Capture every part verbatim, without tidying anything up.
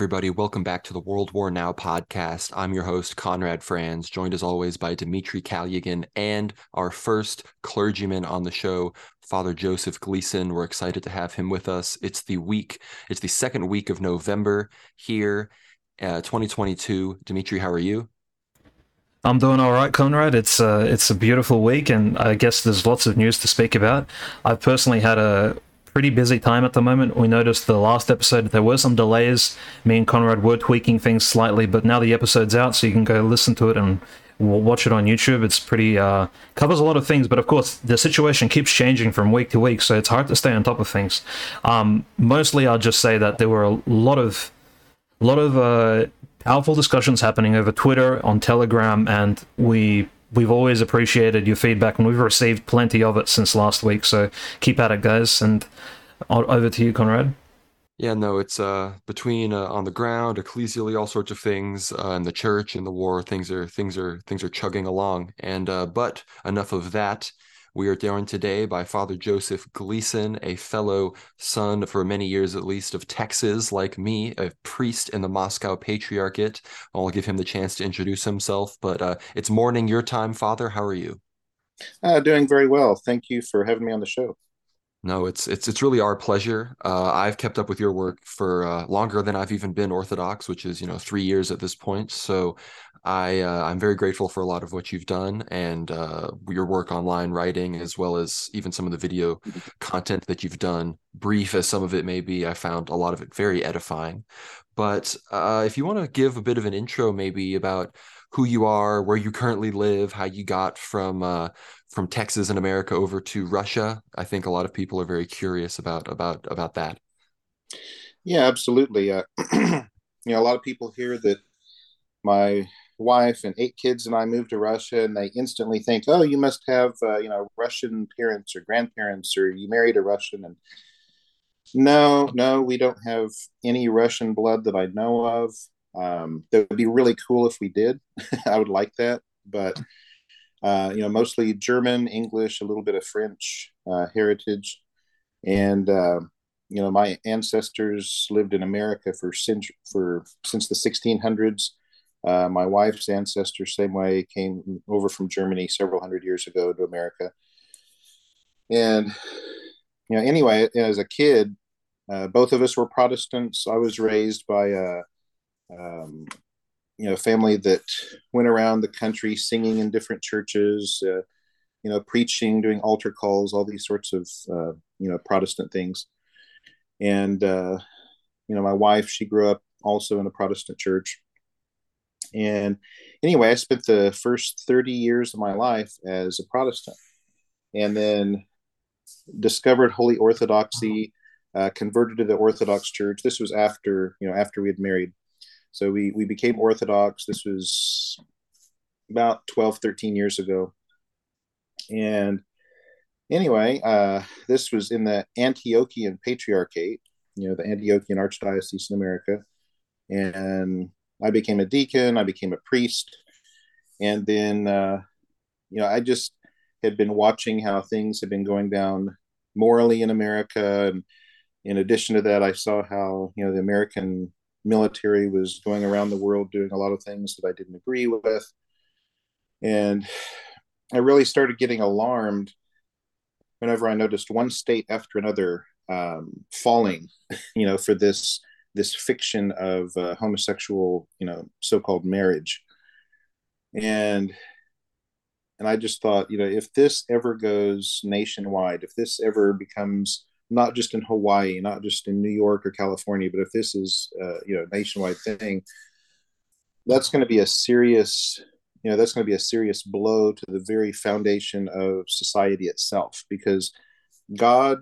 everybody. Welcome back to the World War Now podcast. I'm your host, Conrad Franz, joined as always by Dimitri Kalyugin and our first clergyman on the show, Father Joseph Gleason. We're excited to have him with us. It's the week, it's the second week of November here, uh, twenty twenty-two. Dimitri, how are you? I'm doing all right, Conrad. It's uh, it's a beautiful week, and I guess there's lots of news to speak about. I've personally had a pretty busy time at the moment. We noticed the last episode there were some delays. Me and Conrad were tweaking things slightly, but now the episode's out, so you can go listen to it and we'll watch it on YouTube. It's pretty uh, covers a lot of things, but of course the situation keeps changing from week to week, so it's hard to stay on top of things. Um, mostly, I'll just say that there were a lot of a lot of. Uh, Powerful discussions happening over Twitter, on Telegram, and we we've always appreciated your feedback, and we've received plenty of it since last week. So keep at it, guys, and over to you, Conrad. Yeah, no, it's uh between uh, on the ground, ecclesially, all sorts of things, uh, and the church and the war. Things are things are things are chugging along, and uh, but enough of that. We are joined today by Father Joseph Gleason, a fellow son for many years at least of Texas, like me, a priest in the Moscow Patriarchate. I'll give him the chance to introduce himself, but uh, it's morning your time, Father. How are you? Uh, doing very well. Thank you for having me on the show. No, it's it's it's really our pleasure. Uh, I've kept up with your work for uh, longer than I've even been Orthodox, which is, you know, three years at this point. So I uh, I'm very grateful for a lot of what you've done and uh, your work online, writing, as well as even some of the video content that you've done. Brief as some of it may be, I found a lot of it very edifying. But uh, if you want to give a bit of an intro, maybe about who you are, where you currently live, how you got from uh, from Texas and America over to Russia. I think a lot of people are very curious about about about that. Yeah, absolutely. Uh, you know, a lot of people hear that my wife and eight kids and I moved to Russia, and they instantly think, "Oh, you must have uh, you know Russian parents or grandparents, or you married a Russian." And no, no, we don't have any Russian blood that I know of. Um, that would be really cool if we did. I would like that, but uh, you know, mostly German, English, a little bit of French uh, heritage, and uh, you know, my ancestors lived in America for centu- for since the sixteen hundreds. Uh, my wife's ancestors, same way, came over from Germany several hundred years ago to America. And you know, anyway, as a kid, uh, both of us were Protestants. I was raised by a Um, you know, family that went around the country singing in different churches, uh, you know, preaching, doing altar calls, all these sorts of, uh, you know, Protestant things. And, uh, you know, my wife, she grew up also in a Protestant church. And anyway, I spent the first thirty years of my life as a Protestant, and then discovered Holy Orthodoxy, uh, converted to the Orthodox Church. This was after, you know, after we had married. So we, we became Orthodox. This was about twelve, thirteen years ago. And anyway, uh, this was in the Antiochian Patriarchate, you know, the Antiochian Archdiocese in America. And I became a deacon. I became a priest. And then, uh, you know, I just had been watching how things had been going down morally in America. And in addition to that, I saw how, you know, the American military was going around the world doing a lot of things that I didn't agree with. And I really started getting alarmed whenever I noticed one state after another um, falling, you know, for this this fiction of uh, homosexual, you know, so-called marriage. And and I just thought, you know, if this ever goes nationwide, if this ever becomes not just in Hawaii, not just in New York or California, but if this is, uh, you know, nationwide thing, that's going to be a serious, you know, that's going to be a serious blow to the very foundation of society itself, because God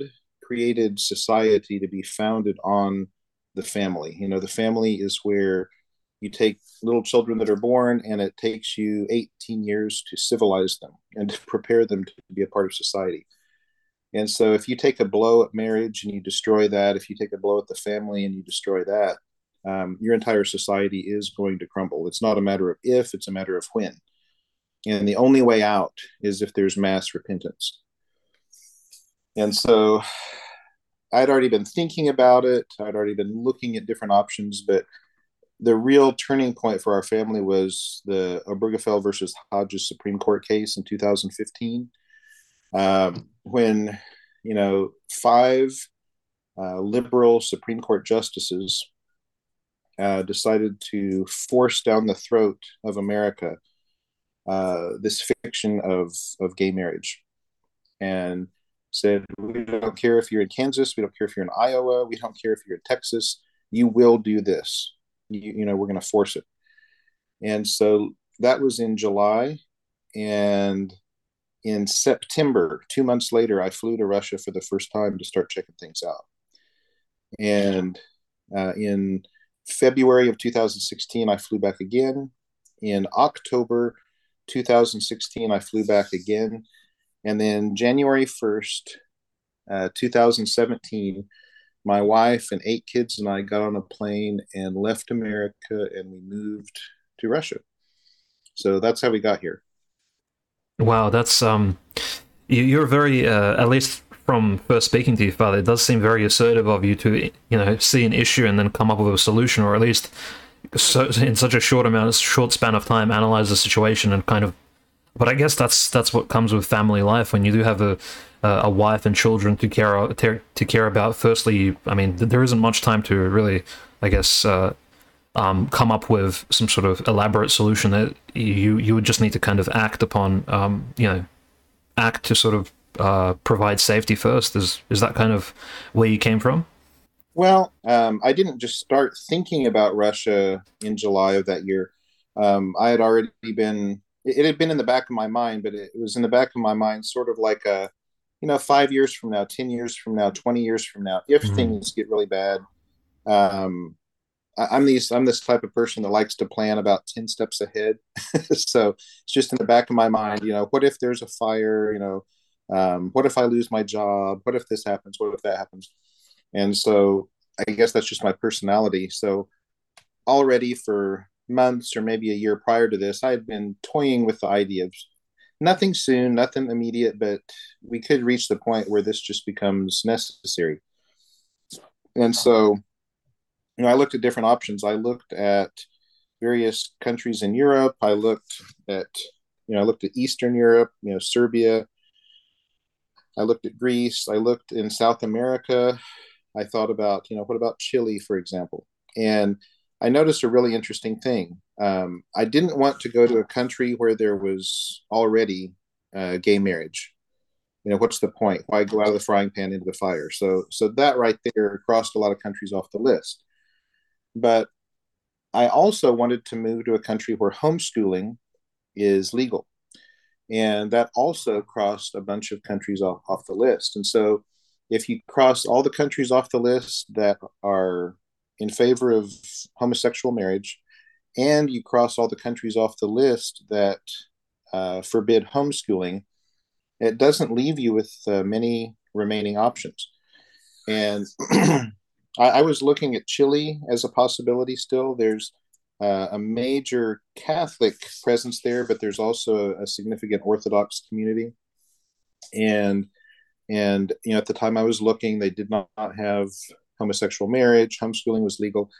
created society to be founded on the family. You know, the family is where you take little children that are born, and it takes you eighteen years to civilize them and to prepare them to be a part of society. And so if you take a blow at marriage and you destroy that, if you take a blow at the family and you destroy that, um, your entire society is going to crumble. It's not a matter of if, it's a matter of when. And the only way out is if there's mass repentance. And so I'd already been thinking about it. I'd already been looking at different options, but the real turning point for our family was the Obergefell versus Hodges Supreme Court case in two thousand fifteen, um, when, you know, five uh, liberal Supreme Court justices uh, decided to force down the throat of America uh, this fiction of, of gay marriage, and said, we don't care if you're in Kansas, we don't care if you're in Iowa, we don't care if you're in Texas, you will do this. You, you know, we're going to force it. And so that was in July. And in September, two months later, I flew to Russia for the first time to start checking things out. And uh, in February of two thousand sixteen, I flew back again. In October two thousand sixteen, I flew back again. And then January first, uh, two thousand seventeen, my wife and eight kids and I got on a plane and left America, and we moved to Russia. So that's how we got here. Wow, that's um, you, you're very uh, at least from first speaking to you, Father, it does seem very assertive of you to, you know, see an issue and then come up with a solution, or at least so, in such a short amount, short span of time, analyze the situation and kind of. But I guess that's that's what comes with family life when you do have a a wife and children to care to care about. Firstly, I mean, there isn't much time to really, I guess, uh, um, come up with some sort of elaborate solution. That you you would just need to kind of act upon, um, you know, act to sort of uh, provide safety first. Is is that kind of where you came from? Well, um, I didn't just start thinking about Russia in July of that year. Um, I had already been. It had been in the back of my mind, but it was in the back of my mind sort of like a, you know, five years from now, ten years from now, twenty years from now, if mm-hmm. things get really bad. Um, I, I'm these, I'm this type of person that likes to plan about ten steps ahead. So it's just in the back of my mind, you know, what if there's a fire, you know, um, what if I lose my job? What if this happens? What if that happens? And so I guess that's just my personality. So already for months or maybe a year prior to this, I had been toying with the idea of nothing soon, nothing immediate, but we could reach the point where this just becomes necessary. And so, you know, I looked at different options. I looked at various countries in Europe. I looked at, you know, I looked at Eastern Europe, you know, Serbia. I looked at Greece. I looked in South America. I thought about, you know, what about Chile, for example? And I noticed a really interesting thing. Um, I didn't want to go to a country where there was already uh, gay marriage. You know, what's the point? Why go out of the frying pan into the fire? So, so that right there crossed a lot of countries off the list. But I also wanted to move to a country where homeschooling is legal. And that also crossed a bunch of countries off, off the list. And so if you cross all the countries off the list that are in favor of homosexual marriage, and you cross all the countries off the list that uh, forbid homeschooling, it doesn't leave you with uh, many remaining options. And I, I was looking at Chile as a possibility still. There's uh, a major Catholic presence there, but there's also a, a significant Orthodox community. And, and, you know, at the time I was looking, they did not have homosexual marriage, homeschooling was legal.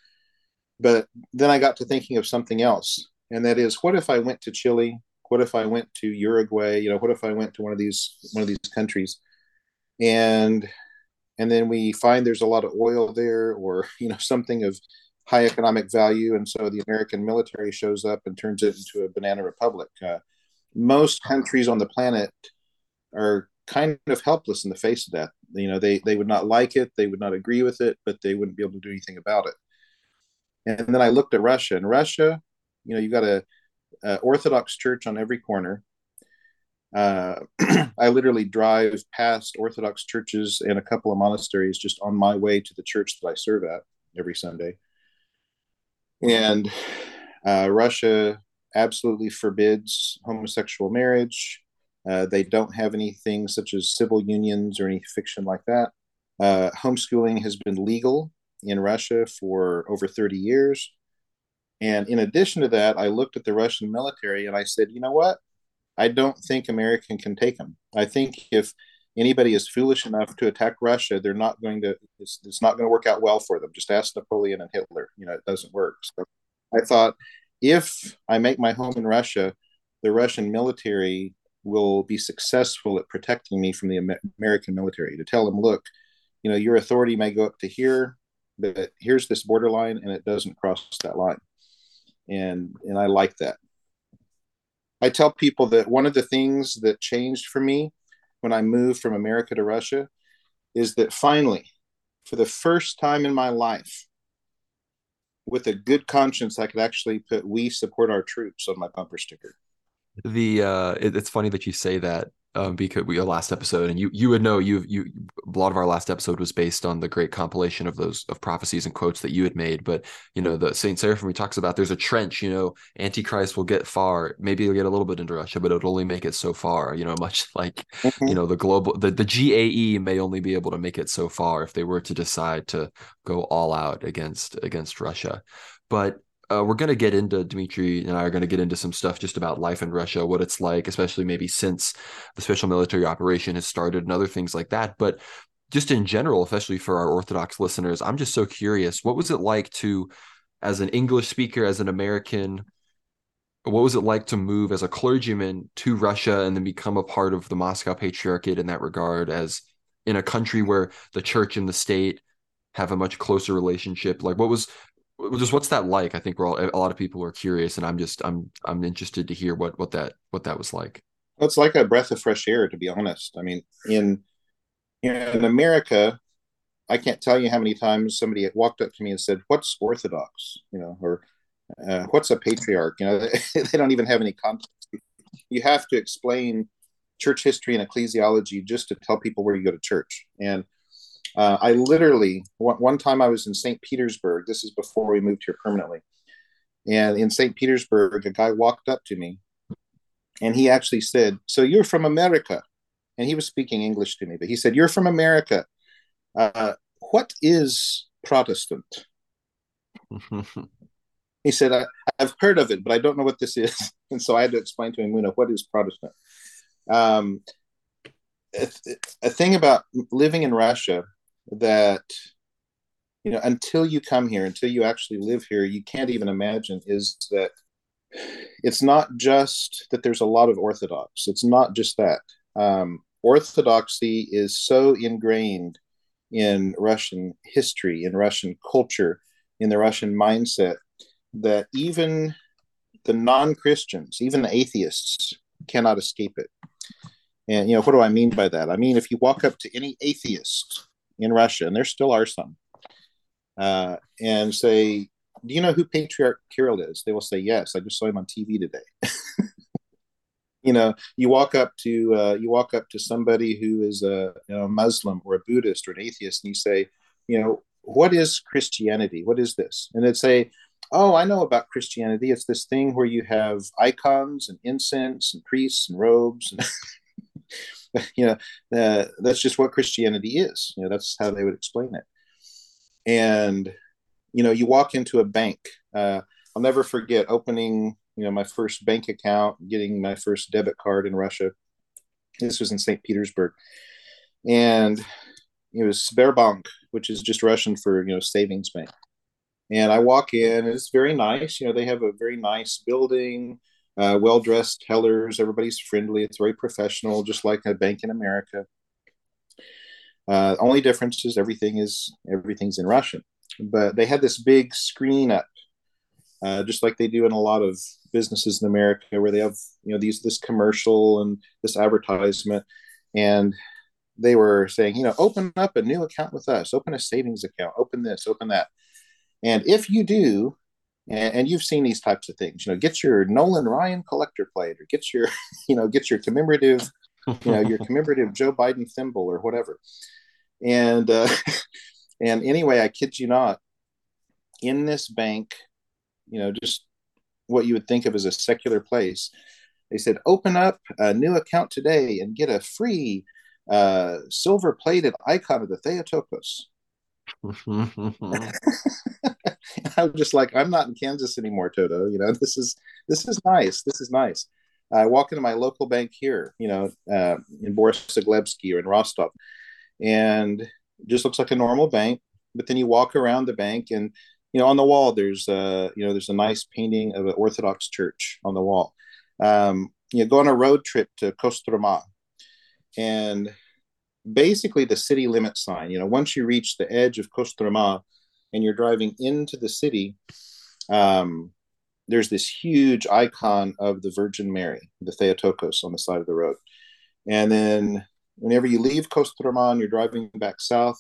But then I got to thinking of something else. And that is, what if I went to Chile? What if I went to Uruguay? You know, what if I went to one of these, one of these countries? And, and then we find there's a lot of oil there, or, you know, something of high economic value. And so the American military shows up and turns it into a banana republic. Uh, most countries on the planet are kind of helpless in the face of that. You know, they they would not like it, they would not agree with it, but they wouldn't be able to do anything about it. And then I looked at Russia. And Russia, you know, you got a, a Orthodox church on every corner. Uh, I literally drive past Orthodox churches and a couple of monasteries just on my way to the church that I serve at every Sunday. And uh, Russia absolutely forbids homosexual marriage. Uh, they don't have anything such as civil unions or any fiction like that. Uh, homeschooling has been legal in Russia for over thirty years. And in addition to that, I looked at the Russian military and I said, you know what? I don't think America can take them. I think if anybody is foolish enough to attack Russia, they're not going to, it's, it's not going to work out well for them. Just ask Napoleon and Hitler, you know, it doesn't work. So I thought, if I make my home in Russia, the Russian military will be successful at protecting me from the Amer- American military, to tell them, look, you know, your authority may go up to here, but here's this borderline and it doesn't cross that line. And, and I like that. I tell people that one of the things that changed for me when I moved from America to Russia is that finally, for the first time in my life, with a good conscience, I could actually put "We support our troops" on my bumper sticker. The uh, it, it's funny that you say that um, because we our last episode, and you you would know you you a lot of our last episode was based on the great compilation of those of prophecies and quotes that you had made. But you know, the Saint Seraphim, he talks about there's a trench. You know, Antichrist will get far. Maybe he'll get a little bit into Russia, but it'll only make it so far. You know, much like mm-hmm. you know the global the the G A E may only be able to make it so far if they were to decide to go all out against against Russia, but. Uh, we're going to get into, Dimitri and I are going to get into some stuff just about life in Russia, what it's like, especially maybe since the special military operation has started and other things like that. But just in general, especially for our Orthodox listeners, I'm just so curious, what was it like to, as an English speaker, as an American, what was it like to move as a clergyman to Russia and then become a part of the Moscow Patriarchate in that regard, as in a country where the church and the state have a much closer relationship? Like what was... Just what's that like? I think we're all, a lot of people are curious, and I'm just I'm I'm interested to hear what what that what that was like. It's like a breath of fresh air, to be honest. I mean, in in America, I can't tell you how many times somebody had walked up to me and said, "What's Orthodox?" You know, or uh, "What's a patriarch?" You know, they, they don't even have any context. You have to explain church history and ecclesiology just to tell people where you go to church. And Uh, I literally, one, one time I was in Saint Petersburg, this is before we moved here permanently, and in Saint Petersburg, a guy walked up to me, and he actually said, "So you're from America," and he was speaking English to me, but he said, "You're from America, uh, what is Protestant?" He said, I, I've heard of it, but I don't know what this is, and so I had to explain to him, you know, what is Protestant? Um, a, th- a thing about living in Russia that, you know, until you come here, until you actually live here, you can't even imagine, is that it's not just that there's a lot of Orthodox. It's not just that. Um, Orthodoxy is so ingrained in Russian history, in Russian culture, in the Russian mindset, that even the non-Christians, even the atheists, cannot escape it. And, you know, what do I mean by that? I mean, if you walk up to any atheist in Russia, and there still are some, uh, and say, "Do you know who Patriarch Kirill is?" They will say, "Yes, I just saw him on T V today." You know, you walk up to uh, you walk up to somebody who is a, you know, Muslim or a Buddhist or an atheist, and you say, "You know, what is Christianity? What is this?" And they'd say, "Oh, I know about Christianity. It's this thing where you have icons and incense and priests and robes and." You know, uh, that's just what Christianity is. You know, that's how they would explain it. And, you know, you walk into a bank. Uh, I'll never forget opening, you know, my first bank account, getting my first debit card in Russia. This was in Saint Petersburg. And it was Sberbank, which is just Russian for, you know, savings bank. And I walk in, and it's very nice. You know, they have a very nice building. Uh, well-dressed tellers, everybody's friendly. It's very professional, just like a bank in America. Uh, only difference is everything is everything's in Russian. But they had this big screen up, uh, just like they do in a lot of businesses in America, where they have, you know, these this commercial and this advertisement, and they were saying, you know, open up a new account with us, open a savings account, open this, open that, and if you do. And you've seen these types of things, you know, get your Nolan Ryan collector plate, or get your, you know, get your commemorative, you know, your commemorative Joe Biden thimble or whatever. And, uh, and anyway, I kid you not, in this bank, you know, just what you would think of as a secular place, they said, open up a new account today and get a free uh, silver plated icon of the Theotokos. I was just like, I'm not in Kansas anymore, Toto. You know, this is this is nice. This is nice. I walk into my local bank here, you know, uh, in Borisoglebsky or in Rostov, and just looks like a normal bank. But then you walk around the bank, and you know, on the wall, there's uh, you know, there's a nice painting of an Orthodox church on the wall. Um, you know, go on a road trip to Kostroma, and basically the city limit sign, you know, once you reach the edge of Kostroma and you're driving into the city, um, there's this huge icon of the Virgin Mary, the Theotokos, on the side of the road. And then whenever you leave Kostroma and you're driving back south,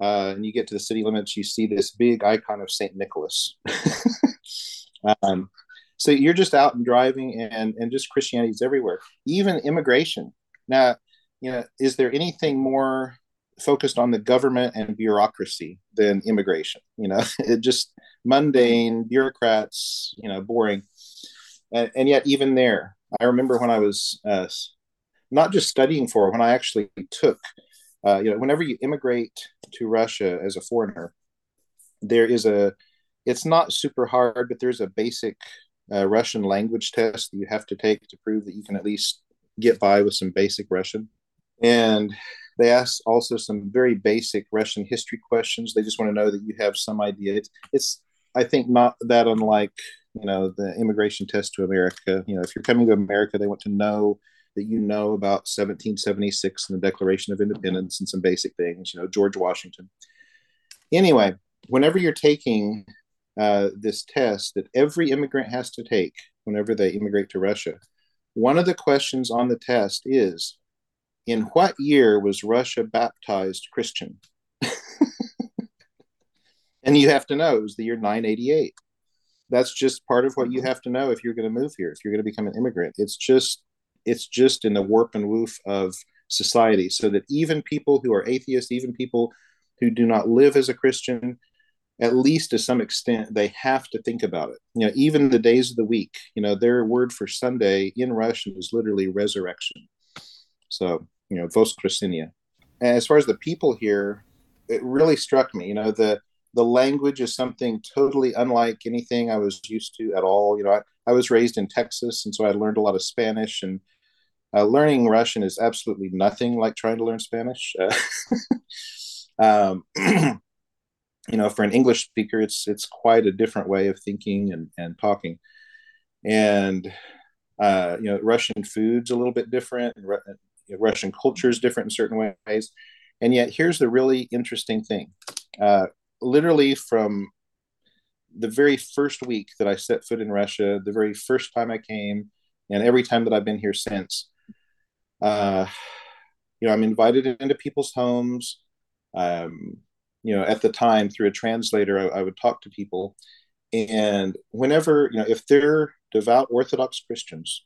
uh, and you get to the city limits, you see this big icon of Saint Nicholas. um, so you're just out and driving, and, and just Christianity's everywhere, even immigration. Now, you know, is there anything more focused on the government and bureaucracy than immigration? You know, it just mundane bureaucrats, you know, boring. And, and yet even there, I remember when I was uh, not just studying for, when I actually took, uh, you know, whenever you immigrate to Russia as a foreigner, there is a, it's not super hard, but there's a basic uh, Russian language test that you have to take to prove that you can at least get by with some basic Russian. And they ask also some very basic Russian history questions. They just want to know that you have some idea. It's, it's, I think, not that unlike, you know, the immigration test to America. You know, if you're coming to America, they want to know that you know about seventeen seventy-six and the Declaration of Independence and some basic things, you know, George Washington. Anyway, whenever you're taking uh, this test that every immigrant has to take whenever they immigrate to Russia, one of the questions on the test is, in what year was Russia baptized Christian? And you have to know it was the year nine eighty-eight. That's just part of what you have to know if you're going to move here, if you're going to become an immigrant. It's just, it's just in the warp and woof of society, so that even people who are atheists, even people who do not live as a Christian, at least to some extent, they have to think about it. You know, even the days of the week, you know, their word for Sunday in Russian is literally resurrection. So, you know, Voskresenia. And as far as the people here, it really struck me, you know, the, the language is something totally unlike anything I was used to at all. You know, I, I was raised in Texas, and so I learned a lot of Spanish, and uh, learning Russian is absolutely nothing like trying to learn Spanish. Uh, um, you know, for an English speaker, it's, it's quite a different way of thinking and, and talking. And, uh, you know, Russian food's a little bit different, and Re- Russian culture is different in certain ways. And yet here's the really interesting thing. Uh, literally from the very first week that I set foot in Russia, the very first time I came, and every time that I've been here since, uh, you know, I'm invited into people's homes. Um, you know, at the time through a translator, I, I would talk to people. And whenever, you know, if they're devout Orthodox Christians,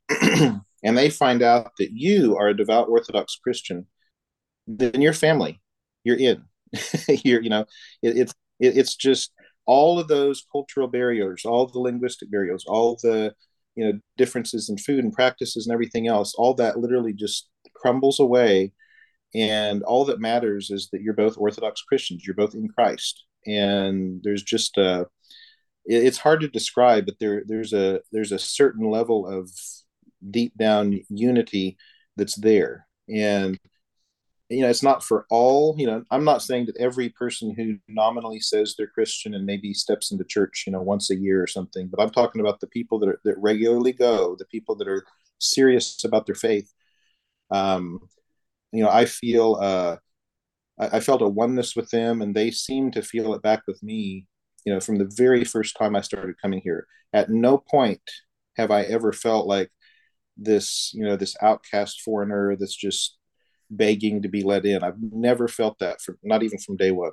and they find out that you are a devout Orthodox Christian, then your family, you're in. you're, you know, it, it's it, it's just all of those cultural barriers, all the linguistic barriers, all the, you know, differences in food and practices and everything else, all that literally just crumbles away. And all that matters is that you're both Orthodox Christians. You're both in Christ. And there's just a, it, it's hard to describe, but there there's a there's a certain level of deep down unity that's there. And, you know, it's not for all, you know, I'm not saying that every person who nominally says they're Christian and maybe steps into church, you know, once a year or something, but I'm talking about the people that are, that regularly go, the people that are serious about their faith. Um, you know, I feel, uh, I, I felt a oneness with them, and they seem to feel it back with me, you know, from the very first time I started coming here. At no point have I ever felt like this, you know, this outcast foreigner that's just begging to be let in. I've never felt that, from, not even from day one.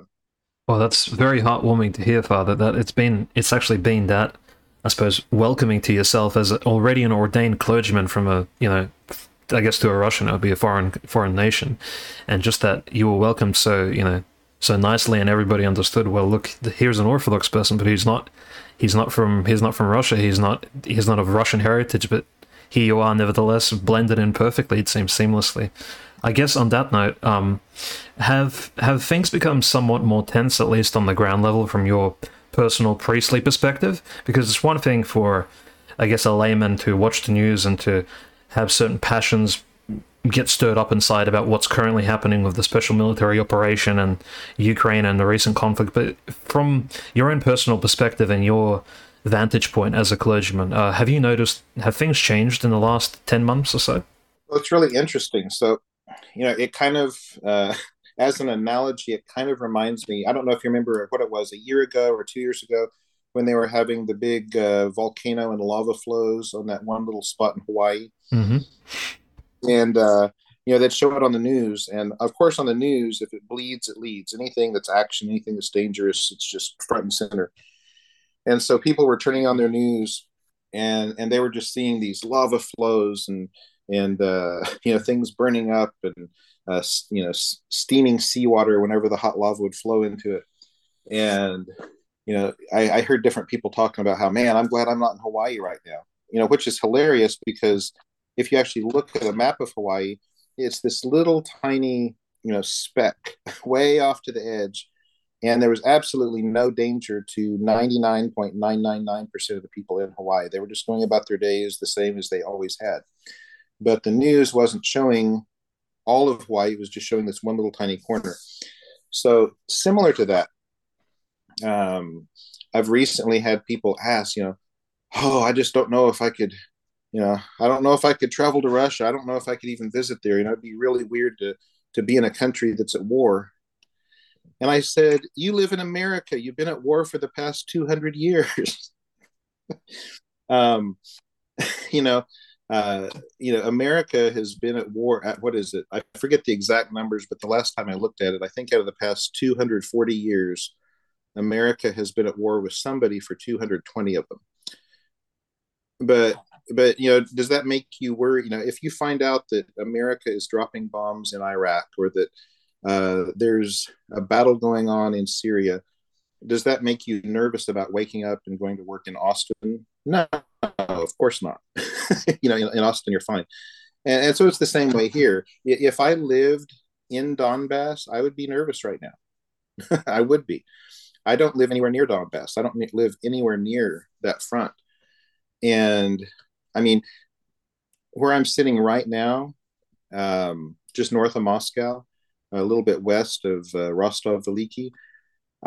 Well, that's very heartwarming to hear, Father, that it's been, it's actually been that, I suppose, welcoming to yourself as already an ordained clergyman from a, you know, I guess to a Russian, it would be a foreign, foreign nation. And just that you were welcomed so, you know, so nicely, and everybody understood, well, look, here's an Orthodox person, but he's not, he's not from, he's not from Russia. He's not, he's not of Russian heritage, but here you are, nevertheless, blended in perfectly, it seems, seamlessly. I guess on that note, um, have have things become somewhat more tense, at least on the ground level, from your personal priestly perspective? Because it's one thing for, I guess, a layman to watch the news and to have certain passions get stirred up inside about what's currently happening with the special military operation and Ukraine and the recent conflict. But from your own personal perspective and your vantage point as a clergyman, uh, have you noticed, have things changed in the last ten months or so? Well, it's really interesting. So, you know, it kind of, uh, as an analogy, it kind of reminds me, I don't know if you remember what it was, a year ago or two years ago, when they were having the big uh, volcano and lava flows on that one little spot in Hawaii. Mm-hmm. And, uh, you know, they'd show it on the news. And, of course, on the news, if it bleeds, it leads. Anything that's action, anything that's dangerous, it's just front and center. And so people were turning on their news, and, and they were just seeing these lava flows and, and uh, you know, things burning up and, uh, you know, s- steaming seawater whenever the hot lava would flow into it. And, you know, I, I heard different people talking about how, man, I'm glad I'm not in Hawaii right now, you know, which is hilarious because if you actually look at a map of Hawaii, it's this little tiny, you know, speck way off to the edge. And there was absolutely no danger to ninety-nine point nine nine nine percent of the people in Hawaii. They were just going about their days the same as they always had. But the news wasn't showing all of Hawaii. It was just showing this one little tiny corner. So similar to that, um, I've recently had people ask, you know, oh, I just don't know if I could... You know, I don't know if I could travel to Russia. I don't know if I could even visit there. You know, it'd be really weird to, to be in a country that's at war. And I said, you live in America. You've been at war for the past two hundred years. um, you know, uh, you know, America has been at war at, what is it? I forget the exact numbers, but the last time I looked at it, I think out of the past two hundred forty years, America has been at war with somebody for two hundred twenty of them. But But, you know, does that make you worry? You know, if you find out that America is dropping bombs in Iraq or that uh, there's a battle going on in Syria, does that make you nervous about waking up and going to work in Austin? No, of course not. You know, in, in Austin, you're fine. And, and so it's the same way here. If I lived in Donbass, I would be nervous right now. I would be. I don't live anywhere near Donbass. I don't live anywhere near that front. And I mean, where I'm sitting right now, um, just north of Moscow, a little bit west of uh, Rostov Veliki,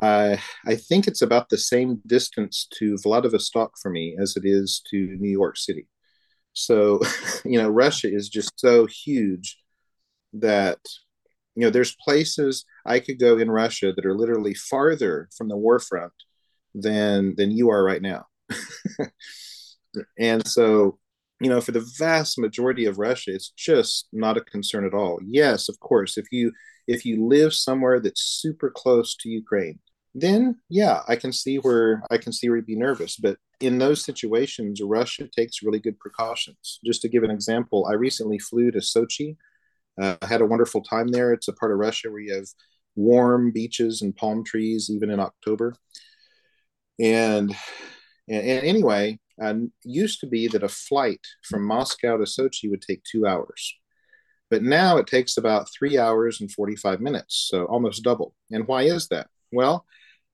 uh, I think it's about the same distance to Vladivostok for me as it is to New York City. So, you know, Russia is just so huge that, you know, there's places I could go in Russia that are literally farther from the war front than than you are right now. And so, you know, for the vast majority of Russia, it's just not a concern at all. Yes, of course, if you if you live somewhere that's super close to Ukraine, then, yeah, I can see where I can see where you'd be nervous. But in those situations, Russia takes really good precautions. Just to give an example, I recently flew to Sochi. Uh, I had a wonderful time there. It's a part of Russia where you have warm beaches and palm trees, even in October. And, and, and anyway... And it used to be that a flight from Moscow to Sochi would take two hours. But now it takes about three hours and forty-five minutes, so almost double. And why is that? Well,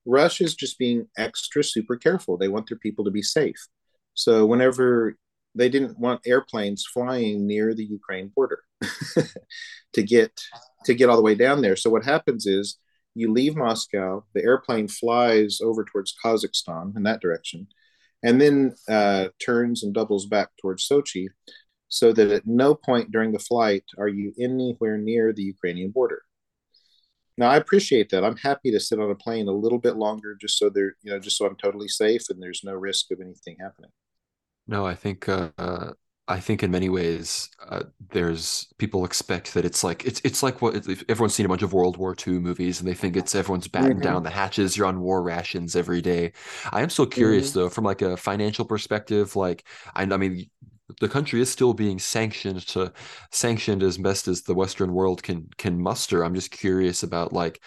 Russia is just being extra super careful. They want their people to be safe. So whenever they didn't want airplanes flying near the Ukraine border to get to get all the way down there. So what happens is you leave Moscow, the airplane flies over towards Kazakhstan in that direction, and then uh, turns and doubles back towards Sochi so that at no point during the flight are you anywhere near the Ukrainian border. Now, I appreciate that. I'm happy to sit on a plane a little bit longer just so they're, you know, just so I'm totally safe and there's no risk of anything happening. No, I think uh, uh, I think in many ways uh, there's people expect that it's like it's it's like what everyone's seen a bunch of World War Two movies and they think it's everyone's batting mm-hmm. down the hatches. You're on war rations every day. I am so curious mm-hmm. though, from like a financial perspective, like I, I mean, the country is still being sanctioned to sanctioned as best as the Western world can can muster. I'm just curious about like,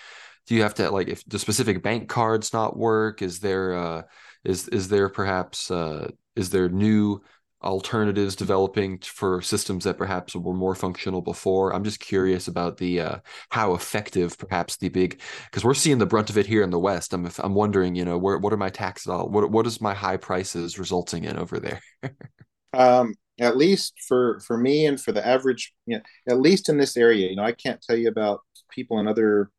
do you have to like if the specific bank cards not work? Is there uh, is is there perhaps uh, is there new alternatives developing for systems that perhaps were more functional before? I'm just curious about the uh, how effective perhaps the big, because we're seeing the brunt of it here in the West. I'm I'm wondering, you know, where what are my tax dollars? What what is my high prices resulting in over there? um, at least for, for me and for the average, you know, at least in this area, you know, I can't tell you about people in other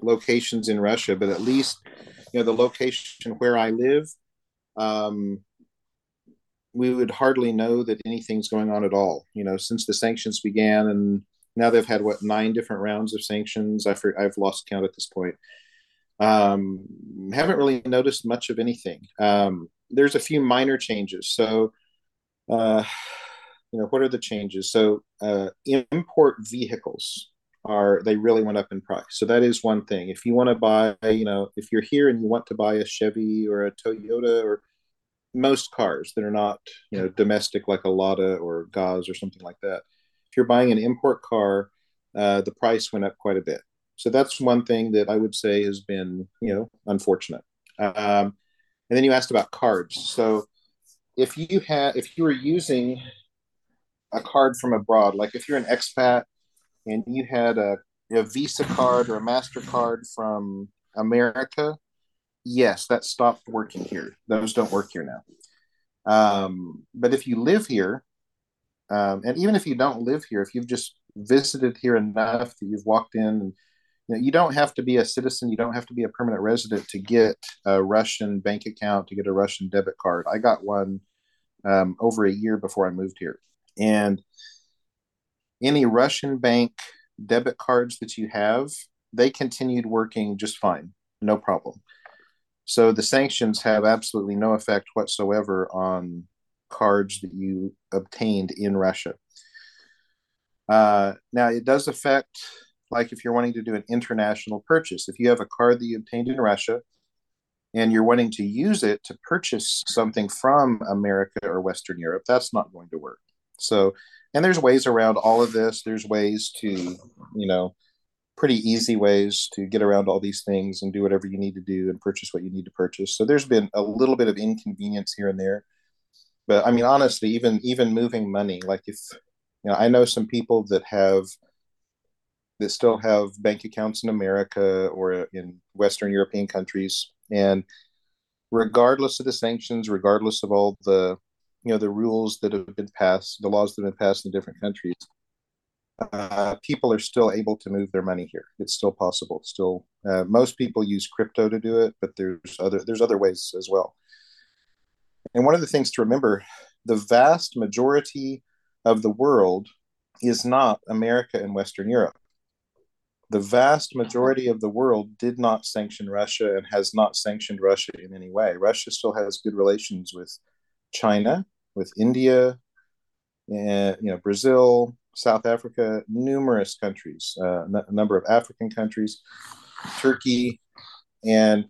locations in Russia, but at least, you know, the location where I live, um, we would hardly know that anything's going on at all, you know, since the sanctions began. And now they've had, what, nine different rounds of sanctions. I've, I've lost count at this point. Um, haven't really noticed much of anything. Um, there's a few minor changes. So, uh, you know, what are the changes? So uh, import vehicles are, they really went up in price. So that is one thing. If you want to buy, you know, if you're here and you want to buy a Chevy or a Toyota or most cars that are not, you know, domestic like a Lada or Gaz or something like that, if you're buying an import car, uh, the price went up quite a bit. So that's one thing that I would say has been, you know, unfortunate. Um, and then you asked about cards. So if you had, if you were using a card from abroad, like if you're an expat and you had a, a Visa card or a MasterCard from America, yes, that stopped working here. Those don't work here now. Um, but if you live here, um, and even if you don't live here, if you've just visited here enough that you've walked in, and you know, you don't have to be a citizen, you don't have to be a permanent resident to get a Russian bank account, to get a Russian debit card. I got one um, over a year before I moved here. And any Russian bank debit cards that you have, they continued working just fine, no problem. So the sanctions have absolutely no effect whatsoever on cards that you obtained in Russia. Uh, now, it does affect, like if you're wanting to do an international purchase, if you have a card that you obtained in Russia and you're wanting to use it to purchase something from America or Western Europe, that's not going to work. So, and there's ways around all of this. There's ways to, you know, pretty easy ways to get around all these things and do whatever you need to do and purchase what you need to purchase. So there's been a little bit of inconvenience here and there. But I mean, honestly, even even moving money, like if, you know, I know some people that have, that still have bank accounts in America or in Western European countries. And regardless of the sanctions, regardless of all the, you know, the rules that have been passed, the laws that have been passed in different countries, uh, people are still able to move their money here. It's still possible. It's still, uh, most people use crypto to do it, but there's other, there's other ways as well. And one of the things to remember, the vast majority of the world is not America and Western Europe. The vast majority of the world did not sanction Russia and has not sanctioned Russia in any way. Russia still has good relations with China, with India, and, you know, Brazil, South Africa, numerous countries, uh, n- a number of African countries, Turkey, and,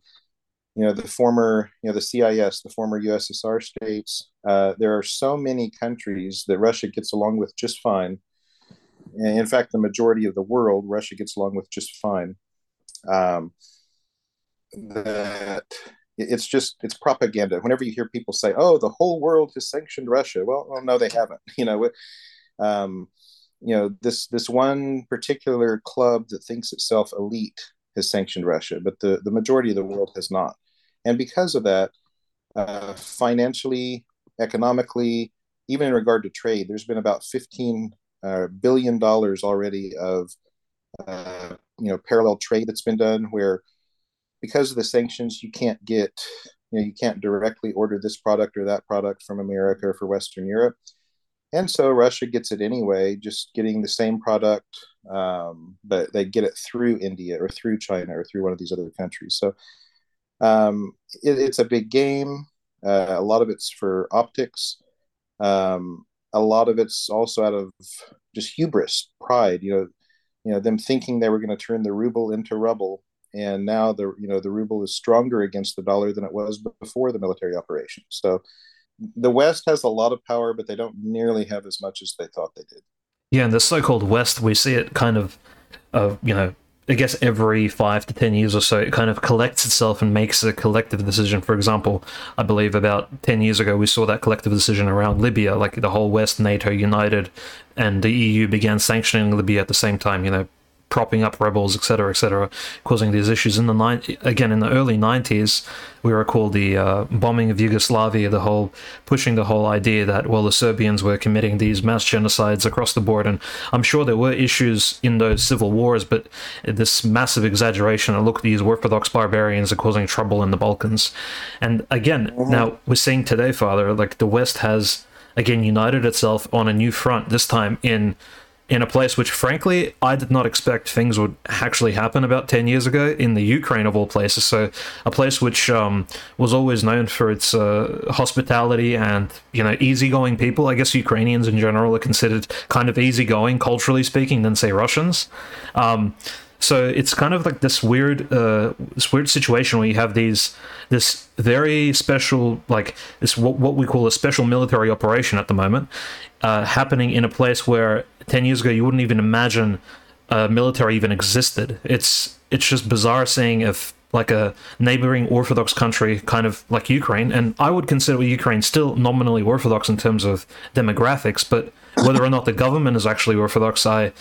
you know, the former, you know, the C I S, the former U S S R states. Uh, there are so many countries that Russia gets along with just fine. And in fact, the majority of the world, Russia gets along with just fine. Um, that it's just, it's propaganda. Whenever you hear people say, oh, the whole world has sanctioned Russia. Well, well no, they haven't. You know, um, you know, this, this one particular club that thinks itself elite has sanctioned Russia, but the, the majority of the world has not. And because of that, uh, financially, economically, even in regard to trade, there's been about fifteen billion dollars already of, uh, you know, parallel trade that's been done where, because of the sanctions, you can't get, you know, you can't directly order this product or that product from America or for Western Europe. And so Russia gets it anyway, just getting the same product, um, but they get it through India or through China or through one of these other countries. So um, it, it's a big game. Uh, a lot of it's for optics. Um, a lot of it's also out of just hubris, pride, you know, you know, them thinking they were going to turn the ruble into rubble. And now the, you know, the ruble is stronger against the dollar than it was before the military operation. So the West has a lot of power, but they don't nearly have as much as they thought they did. Yeah, and the so-called West, we see it kind of, uh, you know, I guess every five to ten years or so, it kind of collects itself and makes a collective decision. For example, I believe about ten years ago, we saw that collective decision around Libya, like the whole West, NATO united, and the E U began sanctioning Libya at the same time, you know, propping up rebels, et cetera, et cetera, causing these issues. In the ni- again, in the early nineties, we recall the uh, bombing of Yugoslavia, the whole pushing the whole idea that, well, the Serbians were committing these mass genocides across the board, and I'm sure there were issues in those civil wars, but this massive exaggeration, and look, these Orthodox barbarians are causing trouble in the Balkans. And again, mm-hmm. now we're seeing today, Father, like the West has again united itself on a new front, this time in in a place which, frankly, I did not expect things would actually happen about ten years ago, in the Ukraine of all places. So a place which um, was always known for its uh, hospitality and, you know, easygoing people. I guess Ukrainians in general are considered kind of easygoing, culturally speaking, than, say, Russians. Um, so it's kind of like this weird uh, this weird situation where you have these this very special, like, this what, what we call a special military operation at the moment, uh, happening in a place where ten years ago you wouldn't even imagine a uh, military even existed. It's it's just bizarre seeing if like a neighboring Orthodox country, kind of like Ukraine, and I would consider Ukraine still nominally Orthodox in terms of demographics, but whether or not the government is actually Orthodox, I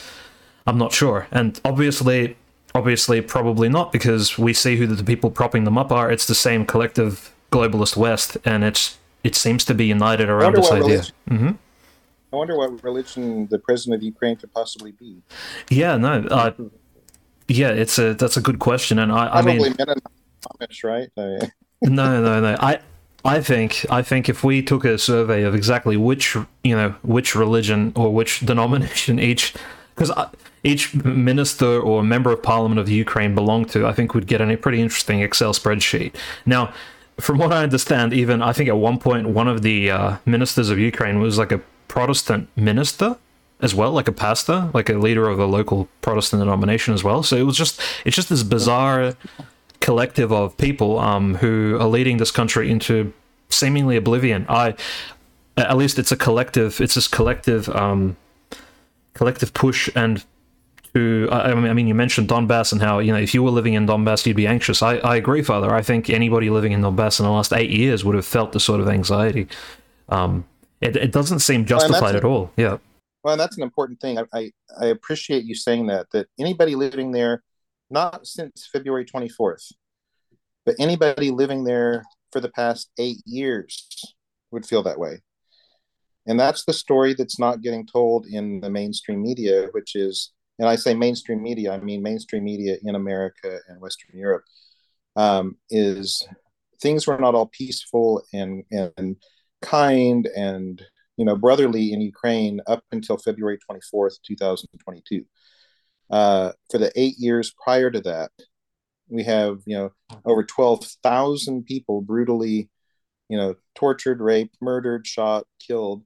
I'm not sure. And obviously obviously probably not, because we see who the people propping them up are. It's the same collective globalist West, and it's it seems to be united around this idea. Mm-hmm. I wonder what religion the president of Ukraine could possibly be. Yeah, no, uh, yeah, it's a that's a good question, and I, I mean, probably Mennonite, right? No, yeah. no, no, no. I, I think, I think if we took a survey of exactly which, you know, which religion or which denomination each, because each minister or member of parliament of Ukraine belonged to, I think we'd get a pretty interesting Excel spreadsheet. Now, from what I understand, even I think at one point one of the uh, ministers of Ukraine was like a Protestant minister as well, like a pastor, like a leader of a local Protestant denomination as well. So it was just it's just this bizarre collective of people um who are leading this country into seemingly oblivion. I at least it's a collective it's this collective um collective push. And to I mean I mean you mentioned Donbass and how, you know, if you were living in Donbass you'd be anxious. I, I agree, Father. I think anybody living in Donbass in the last eight years would have felt this sort of anxiety. Um It, it doesn't seem justified at all. Yeah. Well, that's an important thing. I, I, I appreciate you saying that, that anybody living there, not since February twenty-fourth, but anybody living there for the past eight years would feel that way. And that's the story that's not getting told in the mainstream media, which is, and I say mainstream media, I mean mainstream media in America and Western Europe, um, is things were not all peaceful and and kind and, you know, brotherly in Ukraine up until February twenty-fourth, twenty twenty-two. Uh, for the eight years prior to that, we have, you know, over twelve thousand people brutally, you know, tortured, raped, murdered, shot, killed,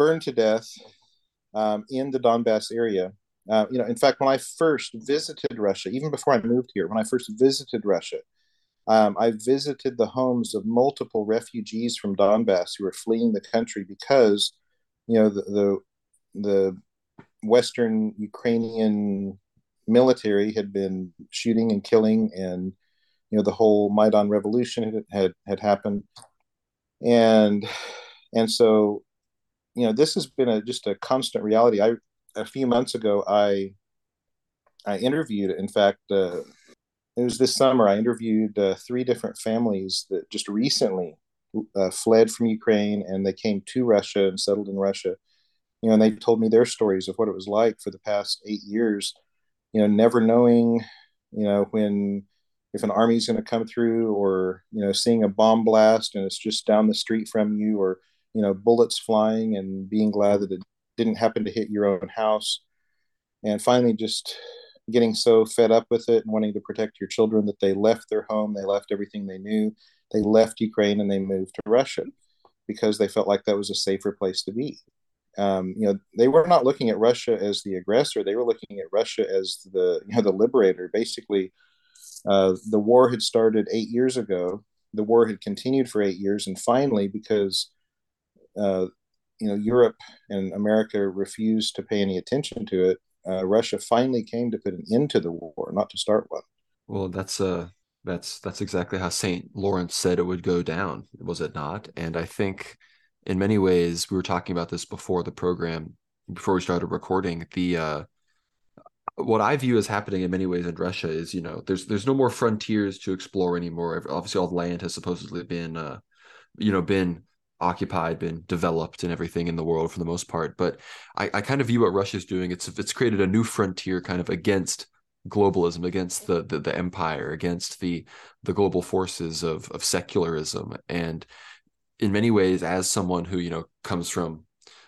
burned to death um, in the Donbass area. Uh, you know, in fact, when I first visited Russia, even before I moved here, when I first visited Russia, Um, I visited the homes of multiple refugees from Donbass who were fleeing the country because, you know, the the, the Western Ukrainian military had been shooting and killing, and, you know, the whole Maidan revolution had, had, had happened. And and so, you know, this has been a, just a constant reality. I a few months ago, I, I interviewed, in fact, uh, it was this summer, I interviewed uh, three different families that just recently uh, fled from Ukraine, and they came to Russia and settled in Russia. You know, and they told me their stories of what it was like for the past eight years, you know, never knowing, you know, when, if an army is going to come through, or, you know, seeing a bomb blast and it's just down the street from you, or, you know, bullets flying and being glad that it didn't happen to hit your own house. And finally just getting so fed up with it and wanting to protect your children that they left their home, they left everything they knew, they left Ukraine and they moved to Russia because they felt like that was a safer place to be. Um, you know, they were not looking at Russia as the aggressor; they were looking at Russia as the, you know, the liberator. Basically, uh, the war had started eight years ago. The war had continued for eight years, and finally, because uh, you know, Europe and America refused to pay any attention to it, Uh, Russia finally came to put an end to the war, not to start one. Well, that's uh, that's that's exactly how Saint Lawrence said it would go down, was it not? And I think, in many ways, we were talking about this before the program, before we started recording. The uh, what I view as happening in many ways in Russia is, you know, there's there's no more frontiers to explore anymore. Obviously, all the land has supposedly been, uh, you know, been occupied, been developed and everything in the world for the most part. But I, I kind of view what Russia's doing. It's it's created a new frontier kind of against globalism, against the the, the empire, against the the global forces of of secularism. And in many ways, as someone who, you know, comes from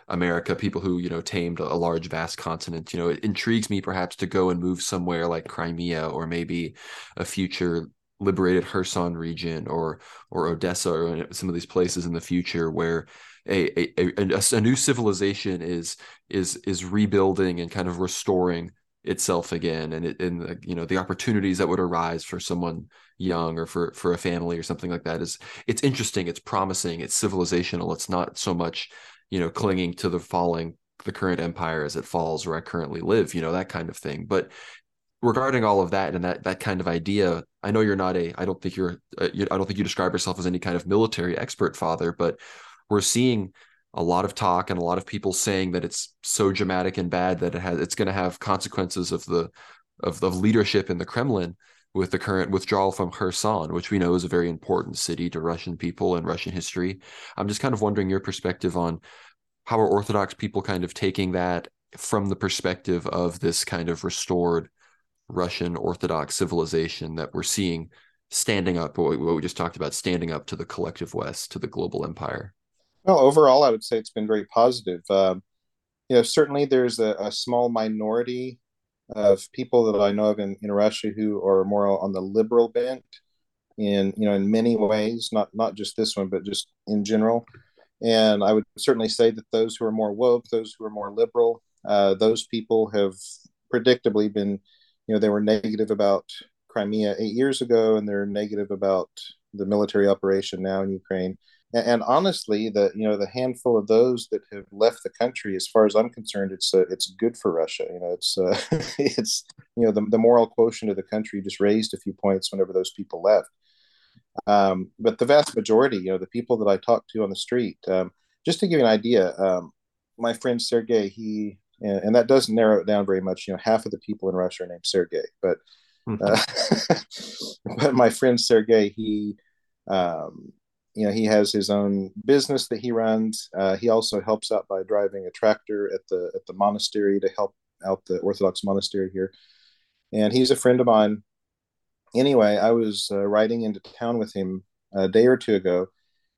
America, people who, you know, tamed a large, vast continent, you know, it intrigues me perhaps to go and move somewhere like Crimea, or maybe a future liberated Kherson region, or or Odessa, or some of these places in the future where a a, a, a new civilization is is is rebuilding and kind of restoring itself again, and it, and the, you know, the opportunities that would arise for someone young, or for for a family or something like that, is it's interesting, it's promising, it's civilizational. It's not so much, you know, clinging to the falling, the current empire as it falls, where I currently live, you know, that kind of thing. But regarding all of that and that that kind of idea, I know you're not a, I don't think you're, uh, you, I don't think you describe yourself as any kind of military expert, Father, but we're seeing a lot of talk and a lot of people saying that it's so dramatic and bad that it has, it's going to have consequences of the, of the leadership in the Kremlin with the current withdrawal from Kherson, which we know is a very important city to Russian people and Russian history. I'm just kind of wondering your perspective on how are Orthodox people kind of taking that from the perspective of this kind of restored Russian Orthodox civilization that we're seeing standing up, what we just talked about, standing up to the collective West, to the global empire. Well, overall, I would say it's been very positive. Uh, you know, certainly there's a, a small minority of people that I know of in, in Russia who are more on the liberal bent, in, you know, in many ways, not not just this one, but just in general. And I would certainly say that those who are more woke, those who are more liberal, uh, those people have predictably been, you know, they were negative about Crimea eight years ago, and they're negative about the military operation now in Ukraine. And, and honestly, the you know the handful of those that have left the country, as far as I'm concerned, it's uh, it's good for Russia. You know, it's uh, it's you know the the moral quotient of the country just raised a few points whenever those people left. Um, but the vast majority, you know, the people that I talk to on the street, um, just to give you an idea, um, my friend Sergey, he and, and that doesn't narrow it down very much. You know, half of the people in Russia are named Sergey, but uh, but my friend Sergey, he. Um, You know, he has his own business that he runs. Uh, he also helps out by driving a tractor at the at the monastery to help out the Orthodox monastery here. And he's a friend of mine. Anyway, I was uh, riding into town with him a day or two ago,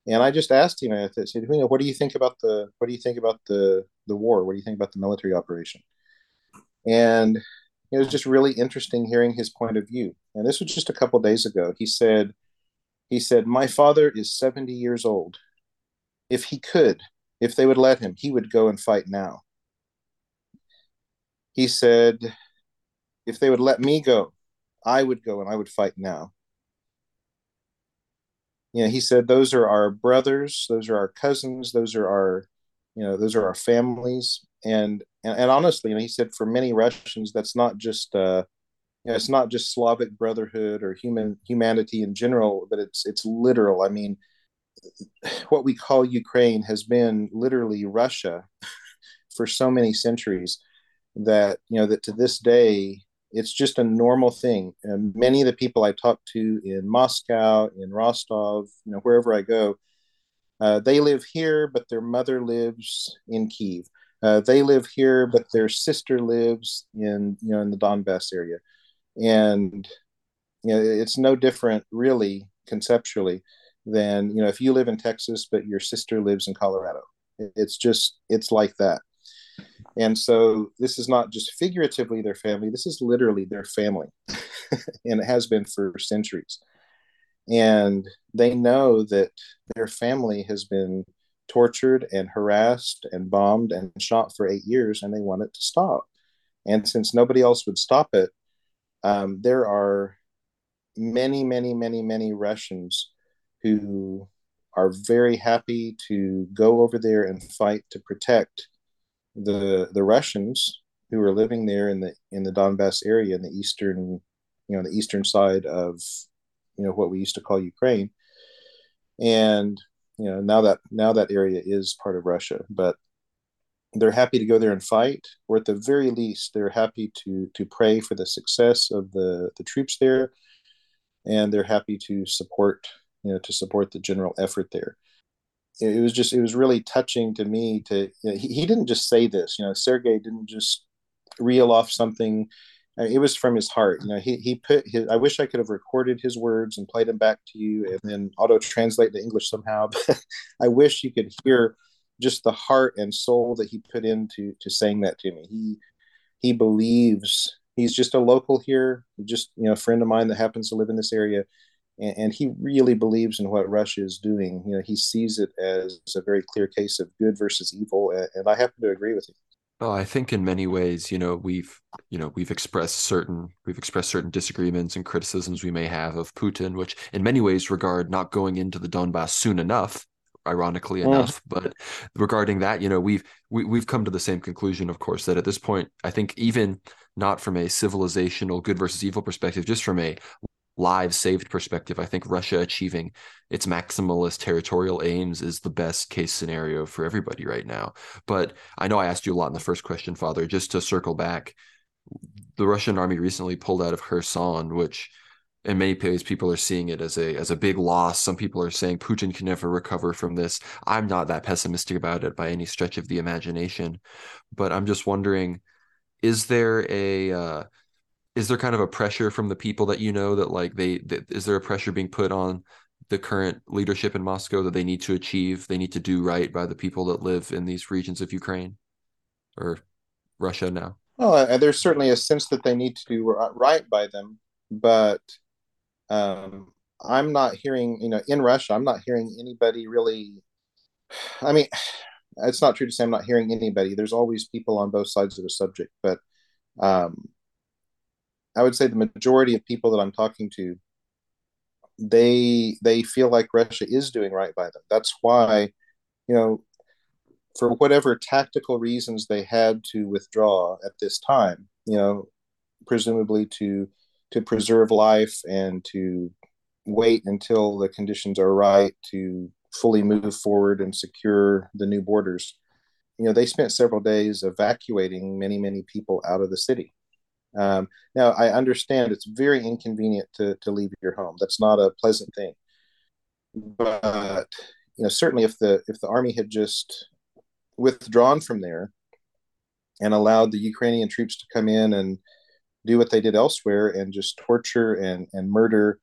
and I just asked him, I said, you know, what do you think about the what do you think about the the war? What do you think about the military operation? And it was just really interesting hearing his point of view. And this was just a couple of days ago. He said. He said, my father is seventy years old. If he could, if they would let him, he would go and fight now. He said, if they would let me go, I would go and I would fight now. You know, he said, those are our brothers. Those are our cousins. Those are our, you know, those are our families. And, and, and honestly, you know, he said, for many Russians, that's not just uh You know, it's not just Slavic brotherhood or human humanity in general, but it's it's literal. I mean, what we call Ukraine has been literally Russia for so many centuries that, you know, that to this day, it's just a normal thing. And many of the people I talk to in Moscow, in Rostov, you know, wherever I go, uh, they live here, but their mother lives in Kyiv. Uh, they live here, but their sister lives in, you know, in the Donbass area. And, you know, it's no different really conceptually than, you know, if you live in Texas, but your sister lives in Colorado. It's just, it's like that. And so this is not just figuratively their family, this is literally their family. And it has been for centuries. And they know that their family has been tortured and harassed and bombed and shot for eight years, and they want it to stop. And since nobody else would stop it, Um, there are many, many, many, many Russians who are very happy to go over there and fight to protect the the Russians who are living there in the in the Donbass area, in the eastern, you know, the eastern side of, you know, what we used to call Ukraine. And, you know, now that now that area is part of Russia, but they're happy to go there and fight, or at the very least, they're happy to to pray for the success of the, the troops there, and they're happy to support, you know, to support the general effort there. It was just, it was really touching to me to, you know, he, he didn't just say this, you know, Sergey didn't just reel off something. I mean, it was from his heart. You know, he, he put his, I wish I could have recorded his words and played them back to you and then auto translate to English somehow. But I wish you could hear just the heart and soul that he put into to saying that to me. He, he believes, he's just a local here, just, you know, a friend of mine that happens to live in this area. And he really believes in what Russia is doing. You know, he sees it as a very clear case of good versus evil, and I happen to agree with him. Well, I think in many ways, you know, we've, you know, we've expressed certain, we've expressed certain disagreements and criticisms we may have of Putin, which in many ways regard not going into the Donbass soon enough, ironically enough. Mm. But regarding that, you know, we've we, we've come to the same conclusion, of course, that at this point, I think even not from a civilizational good versus evil perspective, just from a lives saved perspective, I think Russia achieving its maximalist territorial aims is the best case scenario for everybody right now. But I know I asked you a lot in the first question, Father, just to circle back, the Russian army recently pulled out of Kherson, which in many ways people are seeing it as a as a big loss. Some people are saying Putin can never recover from this. I'm not that pessimistic about it by any stretch of the imagination, but I'm just wondering, is there a uh, Is there kind of a pressure from the people that you know that like they, that, is there a pressure being put on the current leadership in Moscow that they need to achieve, they need to do right by the people that live in these regions of Ukraine or Russia now? Well, uh, there's certainly a sense that they need to do right by them, but um, I'm not hearing, you know, in Russia, I'm not hearing anybody really, I mean, it's not true to say I'm not hearing anybody. There's always people on both sides of the subject, but um I would say the majority of people that I'm talking to, they they feel like Russia is doing right by them. That's why, you know, for whatever tactical reasons they had to withdraw at this time, you know, presumably to to preserve life and to wait until the conditions are right to fully move forward and secure the new borders. You know, they spent several days evacuating many, many people out of the city. Um, now, I understand it's very inconvenient to, to leave your home. That's not a pleasant thing. But, you know, certainly if the if the army had just withdrawn from there and allowed the Ukrainian troops to come in and do what they did elsewhere and just torture and, and murder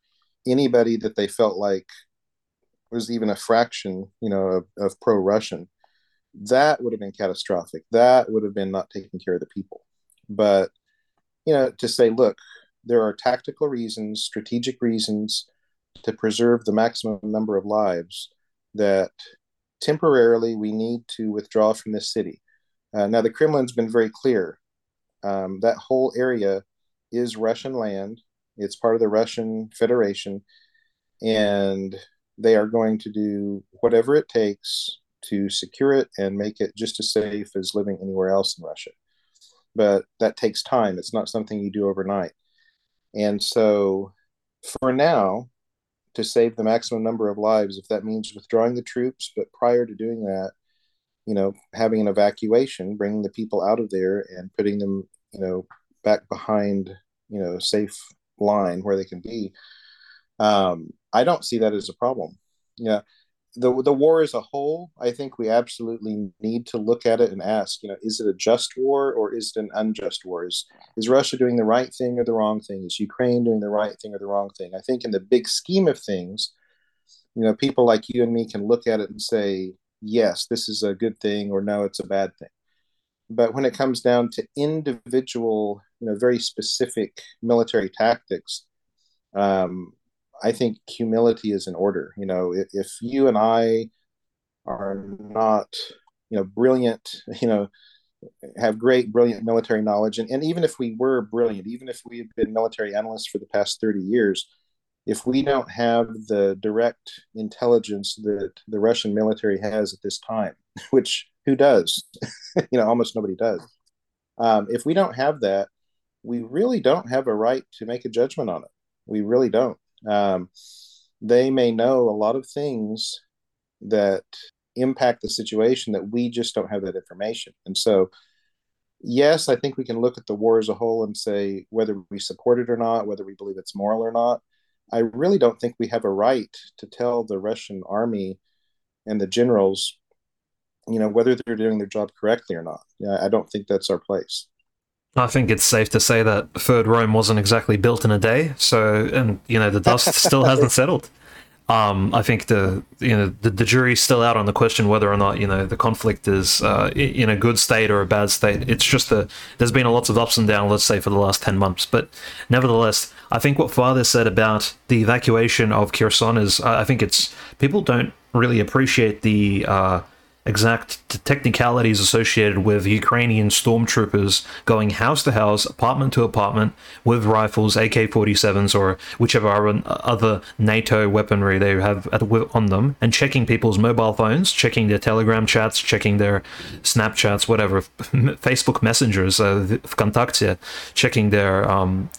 anybody that they felt like was even a fraction, you know, of, of pro-Russian, that would have been catastrophic. That would have been not taking care of the people. But you know, to say, look, there are tactical reasons, strategic reasons to preserve the maximum number of lives that temporarily we need to withdraw from this city. Uh, now, the Kremlin's been very clear. Um, that whole area is Russian land. It's part of the Russian Federation. And they are going to do whatever it takes to secure it and make it just as safe as living anywhere else in Russia. But that takes time. It's not something you do overnight. And so for now, to save the maximum number of lives, if that means withdrawing the troops, but prior to doing that, you know, having an evacuation, bringing the people out of there and putting them, you know, back behind, you know, safe line where they can be. Um, I don't see that as a problem. You know, the the war as a whole, I think we absolutely need to look at it and ask, you know, is it a just war or is it an unjust war? Is, is Russia doing the right thing or the wrong thing? Is Ukraine doing the right thing or the wrong thing? I think in the big scheme of things, you know, people like you and me can look at it and say, yes, this is a good thing, or no, it's a bad thing. But when it comes down to individual, you know, very specific military tactics, um, I think humility is in order. You know, if, if you and I are not, you know, brilliant, you know, have great, brilliant military knowledge. And, and even if we were brilliant, even if we have been military analysts for the past thirty years, if we don't have the direct intelligence that the Russian military has at this time, which who does? You know, almost nobody does. Um, if we don't have that, we really don't have a right to make a judgment on it. We really don't. Um, they may know a lot of things that impact the situation that we just don't have that information. And so, yes, I think we can look at the war as a whole and say whether we support it or not, whether we believe it's moral or not. I really don't think we have a right to tell the Russian army and the generals, you know, whether they're doing their job correctly or not. I don't think that's our place. I think it's safe to say that Third Rome wasn't exactly built in a day. So, and you know, the dust still hasn't settled. Um, I think the you know the, the jury's still out on the question whether or not you know the conflict is uh, in a good state or a bad state. It's just that there's been a lots of ups and downs, let's say, for the last ten months. But nevertheless, I think what Father said about the evacuation of Kherson is, uh, I think it's people don't really appreciate the Uh, exact technicalities associated with Ukrainian stormtroopers going house to house, apartment to apartment, with rifles, A K forty-sevens, or whichever other NATO weaponry they have at, on them, and checking people's mobile phones, checking their Telegram chats, checking their Snapchats, whatever, Facebook messengers, uh, Vkontakte, checking their um,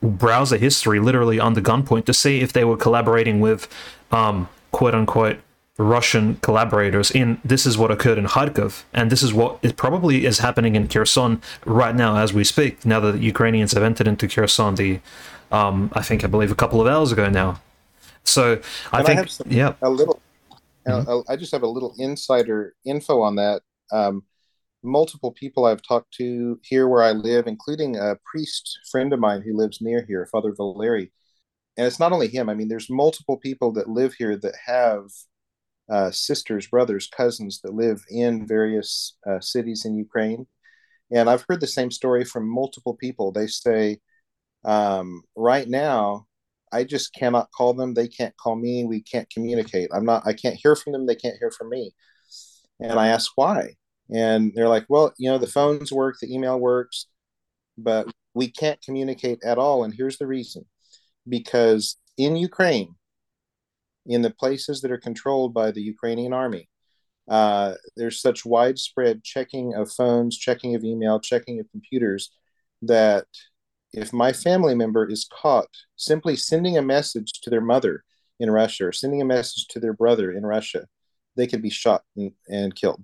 browser history literally under gunpoint to see if they were collaborating with um, quote-unquote Russian collaborators. In this is what occurred in Kharkiv, and this is what it probably is happening in Kherson right now as we speak, now that the Ukrainians have entered into Kherson the um I think I believe a couple of hours ago now. So I and think I have some, yeah a little mm-hmm. I just have a little insider info on that. Um multiple people I've talked to here where I live, including a priest friend of mine who lives near here, Father Valeri, and it's not only him. I mean, there's multiple people that live here that have Uh, sisters, brothers, cousins that live in various uh, cities in Ukraine. And I've heard the same story from multiple people. They say, um, right now, I just cannot call them. They can't call me. We can't communicate. I'm not, I can't hear from them. They can't hear from me. And I ask why. And they're like, well, you know, the phones work, the email works, but we can't communicate at all. And here's the reason. Because in Ukraine, in the places that are controlled by the Ukrainian army, uh, there's such widespread checking of phones, checking of email, checking of computers, that if my family member is caught simply sending a message to their mother in Russia or sending a message to their brother in Russia, they could be shot and, and killed.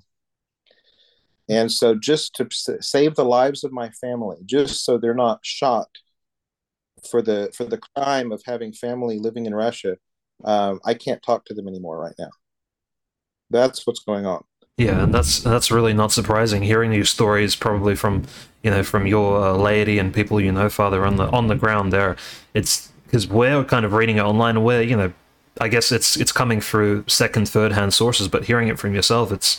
And so just to save the lives of my family, just so they're not shot for the, for the crime of having family living in Russia, Um, I can't talk to them anymore right now. That's what's going on. Yeah, and that's that's really not surprising. Hearing these stories, probably from you know from your uh, laity and people you know, Father, on the on the ground there, it's because we're kind of reading it online, and we're you know, I guess it's it's coming through second, third hand sources, but hearing it from yourself, it's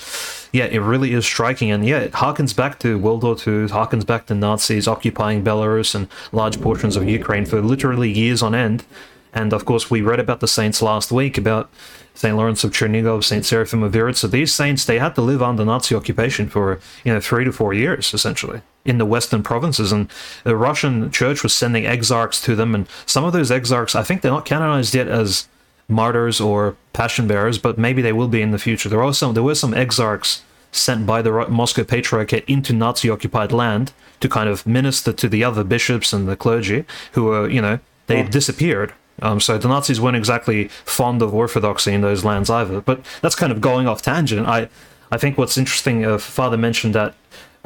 yeah, it really is striking, and yeah, it harkens back to World War Two, harkens back to Nazis occupying Belarus and large portions of Ukraine for literally years on end. And of course, we read about the saints last week, about Saint Lawrence of Chernigov, Saint Seraphim of Viritsa. So these saints, they had to live under Nazi occupation for you know three to four years, essentially, in the Western provinces. And the Russian church was sending exarchs to them. And some of those exarchs, I think they're not canonized yet as martyrs or passion bearers, but maybe they will be in the future. There are some, there were some exarchs sent by the Moscow Patriarchate into Nazi-occupied land to kind of minister to the other bishops and the clergy who were, you know, they yeah. disappeared. Um, so the Nazis weren't exactly fond of orthodoxy in those lands either. But that's kind of going off tangent. I, I think what's interesting, uh, Father mentioned that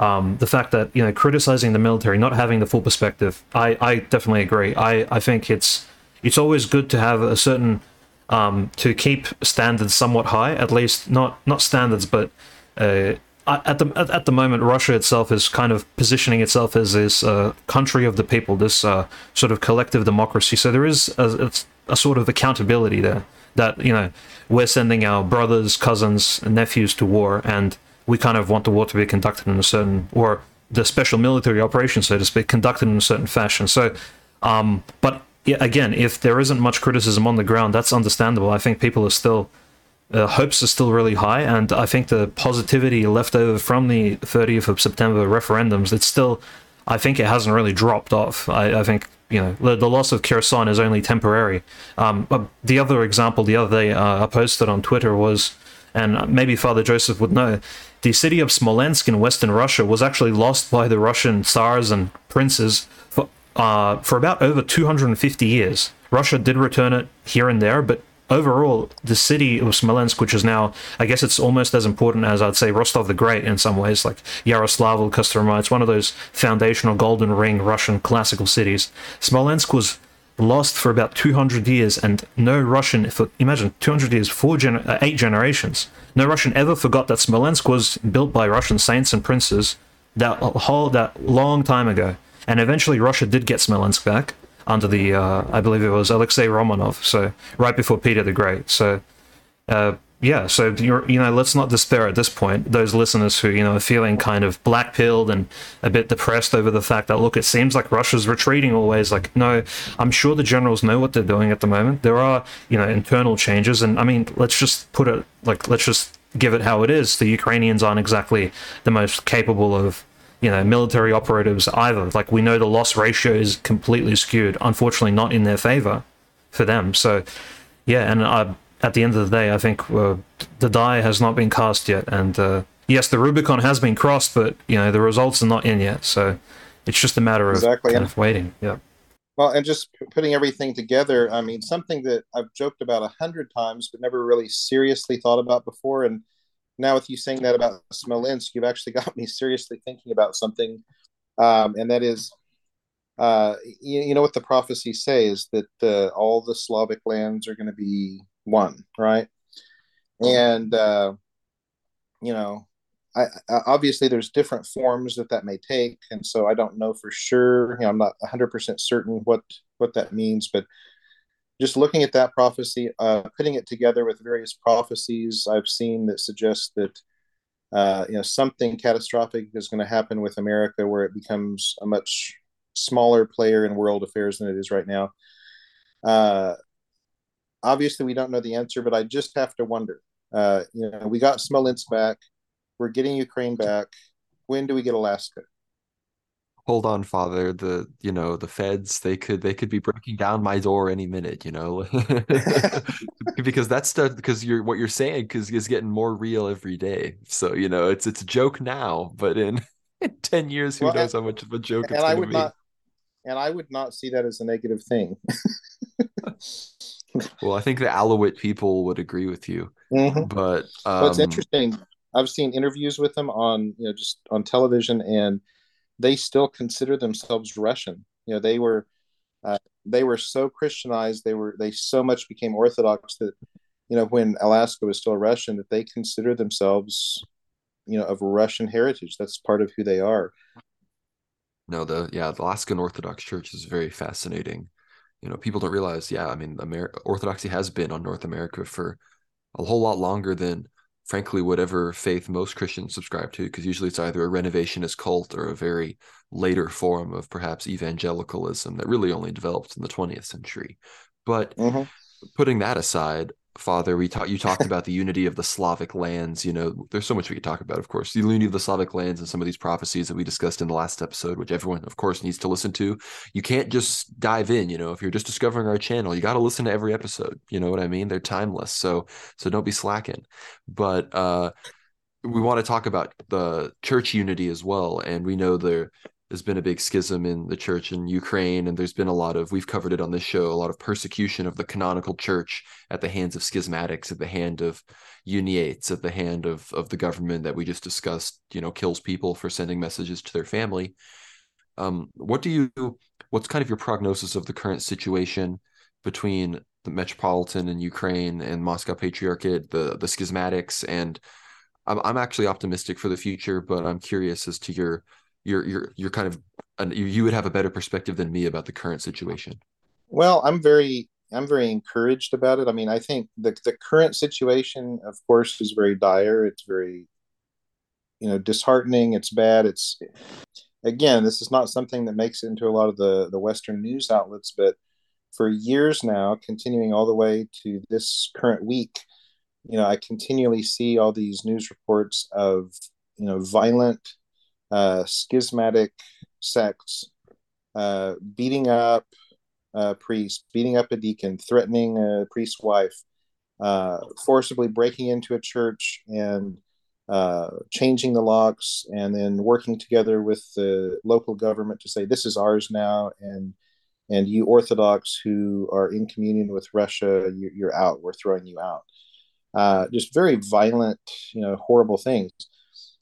um, the fact that you know criticizing the military, not having the full perspective. I, I definitely agree. I, I think it's it's always good to have a certain um, to keep standards somewhat high, at least not not standards, but uh, at the at, at the moment, Russia itself is kind of positioning itself as this uh, country of the people, this uh, sort of collective democracy. So there is a, a, a sort of accountability there that, you know, we're sending our brothers, cousins, and nephews to war, and we kind of want the war to be conducted in a certain, or the special military operation, so to speak, conducted in a certain fashion. So, um, but again, if there isn't much criticism on the ground, that's understandable. I think people are still... Uh, hopes are still really high, and I think the positivity left over from the thirtieth of September referendums, it's still, I think it hasn't really dropped off. I, I think, you know, the, the loss of Kherson is only temporary. Um, but the other example the other day uh, I posted on Twitter was, and maybe Father Joseph would know, the city of Smolensk in Western Russia was actually lost by the Russian tsars and princes for, uh, for about over two hundred fifty years. Russia did return it here and there, but overall, the city of Smolensk, which is now, I guess it's almost as important as, I'd say, Rostov the Great in some ways, like Yaroslavl, Kostroma. It's one of those foundational Golden Ring Russian classical cities. Smolensk was lost for about two hundred years, and no Russian, for, imagine, two hundred years, four gener- eight generations. No Russian ever forgot that Smolensk was built by Russian saints and princes that whole that long time ago. And eventually Russia did get Smolensk back under the, uh, I believe it was Alexei Romanov, so right before Peter the Great. So, uh, yeah, so, you're, you know, let's not despair at this point. Those listeners who, you know, are feeling kind of black-pilled and a bit depressed over the fact that, look, it seems like Russia's retreating always. Like, no, I'm sure the generals know what they're doing at the moment. There are, you know, internal changes. And, I mean, let's just put it, like, let's just give it how it is. The Ukrainians aren't exactly the most capable of, you know, military operatives either. Like, we know the loss ratio is completely skewed, unfortunately not in their favor for them. So, yeah, and I, at the end of the day, I think uh, the die has not been cast yet. And, uh, yes, the Rubicon has been crossed, but, you know, the results are not in yet. So it's just a matter of exactly. kind of waiting. Yeah. Well, and just putting everything together, I mean, something that I've joked about a hundred times but never really seriously thought about before, and now with you saying that about Smolensk, you've actually got me seriously thinking about something, um, and that is, uh, you, you know what the prophecy says, that uh, all the Slavic lands are going to be one, right? And, uh, you know, I, I, obviously there's different forms that that may take, and so I don't know for sure, you know, I'm not one hundred percent certain what, what that means, but just looking at that prophecy, uh, putting it together with various prophecies I've seen that suggest that uh, you know, something catastrophic is going to happen with America, where it becomes a much smaller player in world affairs than it is right now. Uh, obviously, we don't know the answer, but I just have to wonder. Uh, you know, we got Smolensk back. We're getting Ukraine back. When do we get Alaska? Hold on, Father. The you know the feds they could they could be breaking down my door any minute, you know, because that's stuff. Because you're what you're saying because is getting more real every day. So you know it's it's a joke now, but in, in ten years, who well, knows and, how much of a joke and it's going to be? Not, and I would not see that as a negative thing. Well, I think the Alawite people would agree with you, mm-hmm. but um, well, it's interesting. I've seen interviews with them on you know just on television and. They still consider themselves Russian. You know, they were, uh, they were so Christianized. They were, they so much became Orthodox that, you know, when Alaska was still Russian, that they consider themselves, you know, of Russian heritage. That's part of who they are. No, the yeah, the Alaskan Orthodox Church is very fascinating. You know, people don't realize. Yeah, I mean, Amer- Orthodoxy has been on North America for a whole lot longer than. Frankly, whatever faith most Christians subscribe to, because usually it's either a renovationist cult or a very later form of perhaps evangelicalism that really only developed in the twentieth century. But mm-hmm. putting that aside, Father, we ta- you talked about the unity of the Slavic lands. You know, there's so much we could talk about, of course. The unity of the Slavic lands and some of these prophecies that we discussed in the last episode, which everyone, of course, needs to listen to. You can't just dive in, you know, if you're just discovering our channel, you got to listen to every episode. You know what I mean? They're timeless. So, so don't be slacking. But uh, we want to talk about the church unity as well. And we know there has been a big schism in the church in Ukraine, and there's been a lot of, we've covered it on this show, a lot of persecution of the canonical church at the hands of schismatics, at the hand of uniates, at the hand of of the government that we just discussed, you know, kills people for sending messages to their family. Um, what do you, what's kind of your prognosis of the current situation between the Metropolitan and Ukraine and Moscow Patriarchate, the, the schismatics? And I'm, I'm actually optimistic for the future, but I'm curious as to your You're you're you're kind of you would have a better perspective than me about the current situation. Well, I'm very I'm very encouraged about it. I mean, I think the the current situation, of course, is very dire. It's very, you know, disheartening. It's bad. It's again, this is not something that makes it into a lot of the the Western news outlets, but for years now, continuing all the way to this current week, you know, I continually see all these news reports of you know violent. Uh, schismatic sects uh, beating up a priest, beating up a deacon, threatening a priest's wife, uh, forcibly breaking into a church and uh, changing the locks, and then working together with the local government to say, this is ours now, and And you Orthodox who are in communion with Russia, you, you're out. We're throwing you out. Uh, just very violent, you know, horrible things.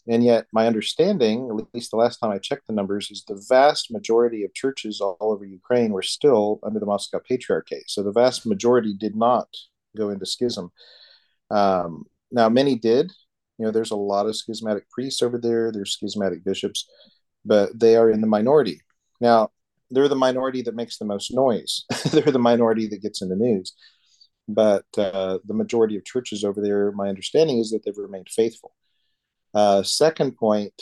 And yet my understanding, at least the last time I checked the numbers, is the vast majority of churches all over Ukraine were still under the Moscow Patriarchate. So the vast majority did not go into schism. Um, now, many did. You know, there's a lot of schismatic priests over there. There's schismatic bishops, but they are in the minority. Now, they're the minority that makes the most noise. They're the minority that gets in the news. But uh, the majority of churches over there, my understanding is that they've remained faithful. Uh, second point,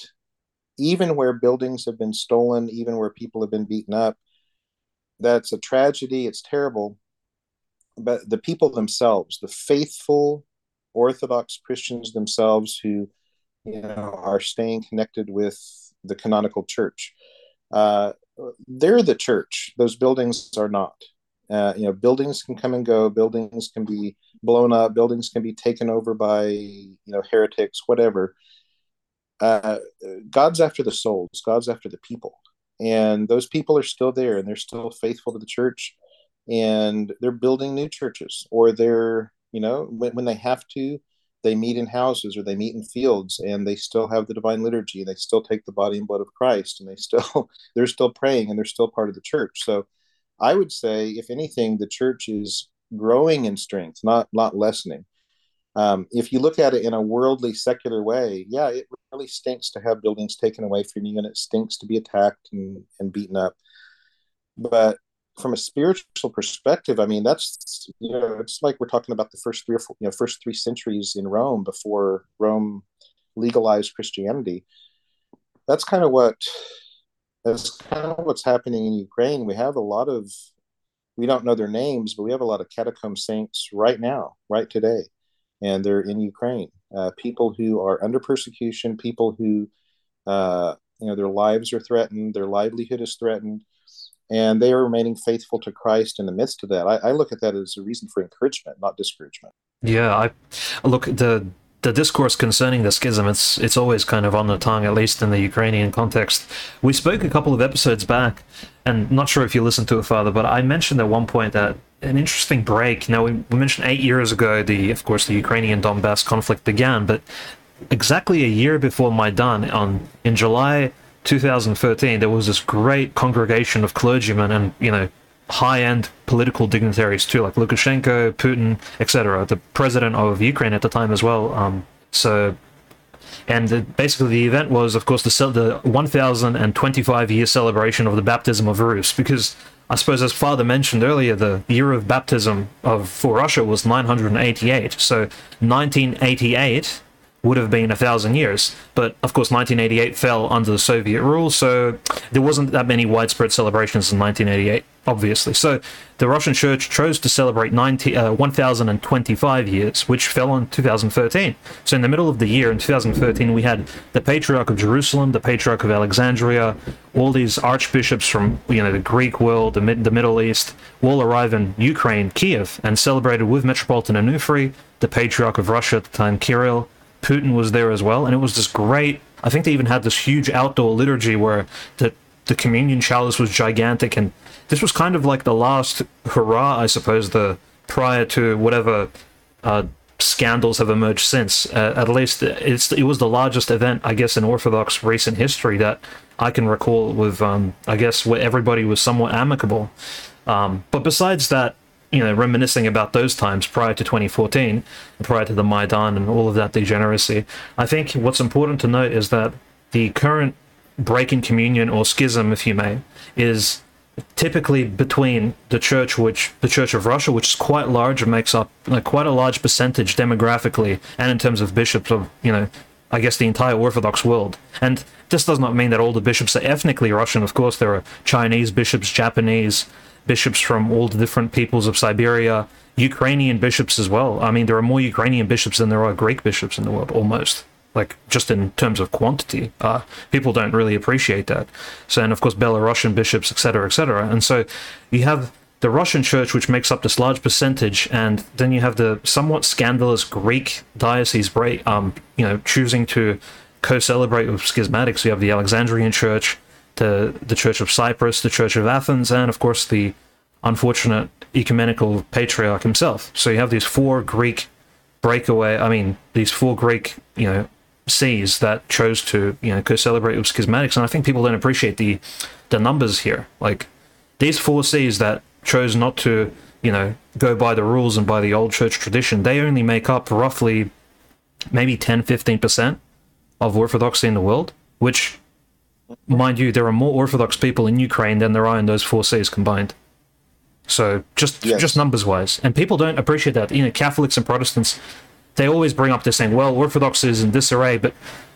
even where buildings have been stolen, even where people have been beaten up, that's a tragedy. It's terrible. But the people themselves, the faithful Orthodox Christians themselves who, you know, are staying connected with the canonical church, uh, they're the church. Those buildings are not. Uh, you know, buildings can come and go. Buildings can be blown up. Buildings can be taken over by, you know, heretics, whatever. Uh, God's after the souls. God's after the people. And those people are still there, and they're still faithful to the church. And they're building new churches, or they're, you know, when, when they have to, they meet in houses or they meet in fields, and they still have the divine liturgy, and they still take the body and blood of Christ, and they still, they're still praying, and they're still part of the church. So I would say, if anything, the church is growing in strength, not, not lessening. Um, if you look at it in a worldly, secular way, yeah, it really stinks to have buildings taken away from you, and it stinks to be attacked and, and beaten up. But from a spiritual perspective, I mean, that's, you know, it's like we're talking about the first three or four, you know, first three centuries in Rome before Rome legalized Christianity. That's kind of what, that's kind of what's happening in Ukraine. We have a lot of, we don't know their names, but we have a lot of catacomb saints right now, right today, and they're in Ukraine. Uh, people who are under persecution, people who, uh, you know, their lives are threatened, their livelihood is threatened. And they are remaining faithful to Christ in the midst of that. I, I look at that as a reason for encouragement, not discouragement. Yeah, I look, the the discourse concerning the schism, it's it's always kind of on the tongue, at least in the Ukrainian context. We spoke a couple of episodes back, and not sure if you listened to it, Father, but I mentioned at one point that an interesting break. Now, we, we mentioned eight years ago, the of course, the Ukrainian Donbass conflict began, but exactly a year before Maidan, on in July two thousand thirteen, there was this great congregation of clergymen and, you know, high-end political dignitaries too, like Lukashenko, Putin, et cetera, the president of Ukraine at the time as well. Um, so, and the, basically the event was, of course, the, the one thousand twenty-five year celebration of the baptism of Rus, because I suppose, as Father mentioned earlier, the year of baptism of for Russia was nine hundred eighty-eight, so nineteen eighty-eight would have been a thousand years. But of course, nineteen eighty-eight fell under the Soviet rule, so there wasn't that many widespread celebrations in nineteen eighty-eight, obviously. So the Russian Church chose to celebrate one thousand twenty-five years, which fell on two thousand thirteen. So in the middle of the year, in two thousand thirteen, we had the Patriarch of Jerusalem, the Patriarch of Alexandria, all these archbishops from, you know, the Greek world, the, Mid- the Middle East, all arrive in Ukraine, Kiev, and celebrated with Metropolitan Neophytos, the Patriarch of Russia at the time, Kirill. Putin was there as well, and it was this great, I think they even had this huge outdoor liturgy where the, the communion chalice was gigantic, and this was kind of like the last hurrah, I suppose, the prior to whatever uh, scandals have emerged since. Uh, at least it's, it was the largest event, I guess, in Orthodox recent history that I can recall with, um, I guess, where everybody was somewhat amicable. Um, but besides that, you know, reminiscing about those times prior to twenty fourteen, prior to the Maidan and all of that degeneracy, I think what's important to note is that the current break in communion, or schism, if you may, is typically between the church, which the Church of Russia, which is quite large and makes up like quite a large percentage demographically and in terms of bishops of, you know, I guess the entire Orthodox world. And this does not mean that all the bishops are ethnically Russian. Of course, there are Chinese bishops, Japanese bishops from all the different peoples of Siberia, Ukrainian bishops as well. I mean, there are more Ukrainian bishops than there are Greek bishops in the world, almost, like just in terms of quantity. Uh, people don't really appreciate that. So, and of course, Belarusian bishops, et cetera, et cetera. And so you have the Russian Church, which makes up this large percentage, and then you have the somewhat scandalous Greek diocese break, um, you know, choosing to co-celebrate with schismatics. You have the Alexandrian Church, to the Church of Cyprus, the Church of Athens, and of course the unfortunate ecumenical patriarch himself. So you have these four Greek breakaway, I mean, these four Greek, you know, sees that chose to, you know, co-celebrate with schismatics, and I think people don't appreciate the the numbers here. Like, these four sees that chose not to, you know, go by the rules and by the old church tradition, they only make up roughly maybe ten to fifteen percent of Orthodoxy in the world, which, mind you, there are more Orthodox people in Ukraine than there are in those four seas combined. So, just yes. just numbers-wise. And people don't appreciate that. You know, Catholics and Protestants, they always bring up this thing, well, Orthodox is in disarray, but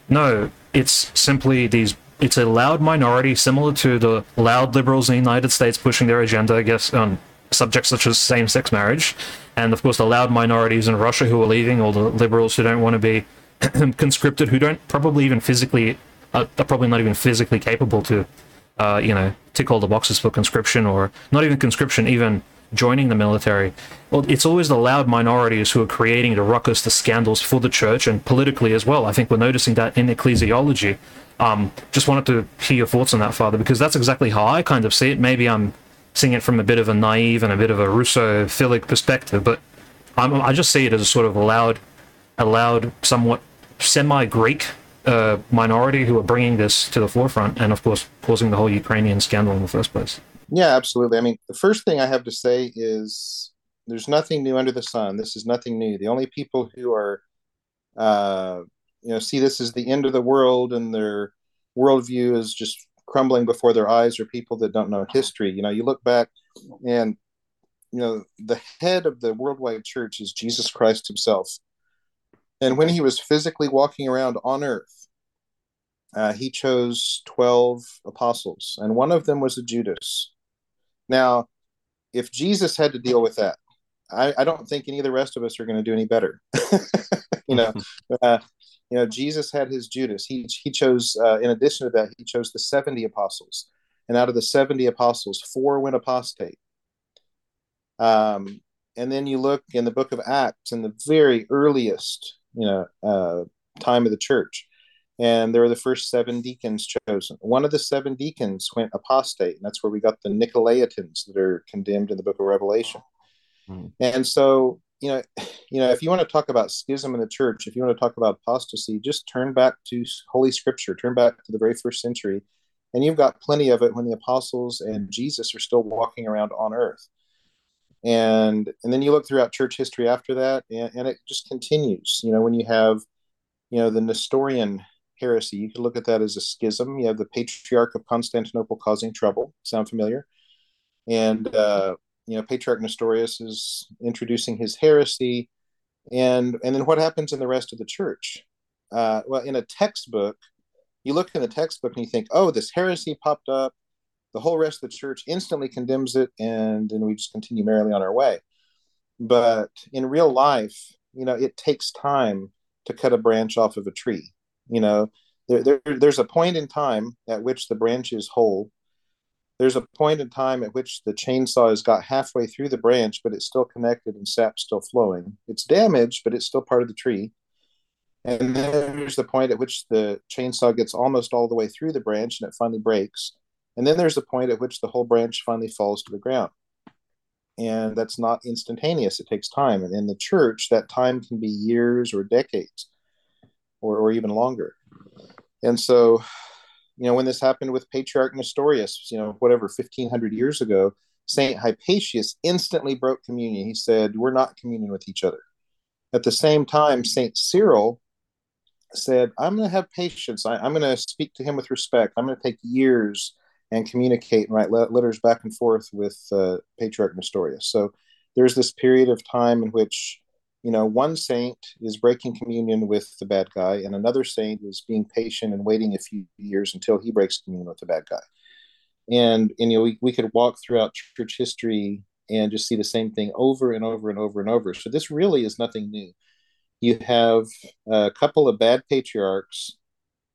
no, it's simply these, it's a loud minority, similar to the loud liberals in the United States pushing their agenda, I guess, on subjects such as same-sex marriage, and of course the loud minorities in Russia who are leaving, or the liberals who don't want to be conscripted, who don't probably even physically, are, are probably not even physically capable to, uh, you know, tick all the boxes for conscription, or not even conscription, even joining the military. Well, it's always the loud minorities who are creating the ruckus, the scandals for the church, and politically as well. I think we're noticing that in ecclesiology. Um, just wanted to hear your thoughts on that, Father, because that's exactly how I kind of see it. Maybe I'm seeing it from a bit of a naive and a bit of a Russophilic perspective, but I'm, I just see it as a sort of a loud, a loud, somewhat semi-Greek uh, minority who are bringing this to the forefront and, of course, causing the whole Ukrainian scandal in the first place. Yeah, absolutely. I mean, the first thing I have to say is there's nothing new under the sun. This is nothing new. The only people who are, uh, you know, see this as the end of the world and their worldview is just crumbling before their eyes are people that don't know history. You know, you look back and, you know, the head of the worldwide church is Jesus Christ himself. And when he was physically walking around on earth, uh, he chose twelve apostles, and one of them was a Judas. Now, if Jesus had to deal with that, I, I don't think any of the rest of us are going to do any better. you know, uh, you know, Jesus had his Judas. He he chose, uh, in addition to that, he chose the seventy apostles. And out of the seventy apostles, four went apostate. Um, and then you look in the book of Acts, in the very earliest, you know, uh, time of the church. And there were the first seven deacons chosen. One of the seven deacons went apostate. And that's where we got the Nicolaitans that are condemned in the book of Revelation. And so, you know, you know, if you want to talk about schism in the church, if you want to talk about apostasy, just turn back to Holy Scripture, turn back to the very first century, and you've got plenty of it when the apostles and Jesus are still walking around on earth. And and then you look throughout church history after that, and, and it just continues. You know, when you have, you know, the Nestorian heresy, you could look at that as a schism. You have the Patriarch of Constantinople causing trouble. Sound familiar? And, uh, you know, Patriarch Nestorius is introducing his heresy. And and then what happens in the rest of the church? Uh, well, in a textbook, you look in the textbook and you think, oh, this heresy popped up. The whole rest of the church instantly condemns it, and then we just continue merrily on our way. But in real life, you know, it takes time to cut a branch off of a tree. You know, there, there there's a point in time at which the branch is whole. There's a point in time at which the chainsaw has got halfway through the branch, but it's still connected and sap's still flowing. It's damaged, but it's still part of the tree. And then there's the point at which the chainsaw gets almost all the way through the branch and it finally breaks. And then there's the point at which the whole branch finally falls to the ground. And that's not instantaneous. It takes time. And in the church, that time can be years or decades or, or even longer. And so, you know, when this happened with Patriarch Nestorius, you know, whatever, fifteen hundred years ago, Saint Paisios instantly broke communion. He said, we're not communing with each other. At the same time, Saint Cyril said, I'm going to have patience. I, I'm going to speak to him with respect. I'm going to take years and communicate and write letters back and forth with uh, Patriarch Nestorius. So there's this period of time in which, you know, one saint is breaking communion with the bad guy, and another saint is being patient and waiting a few years until he breaks communion with the bad guy. And, and you know, we, we could walk throughout church history and just see the same thing over and over and over and over. So this really is nothing new. You have a couple of bad patriarchs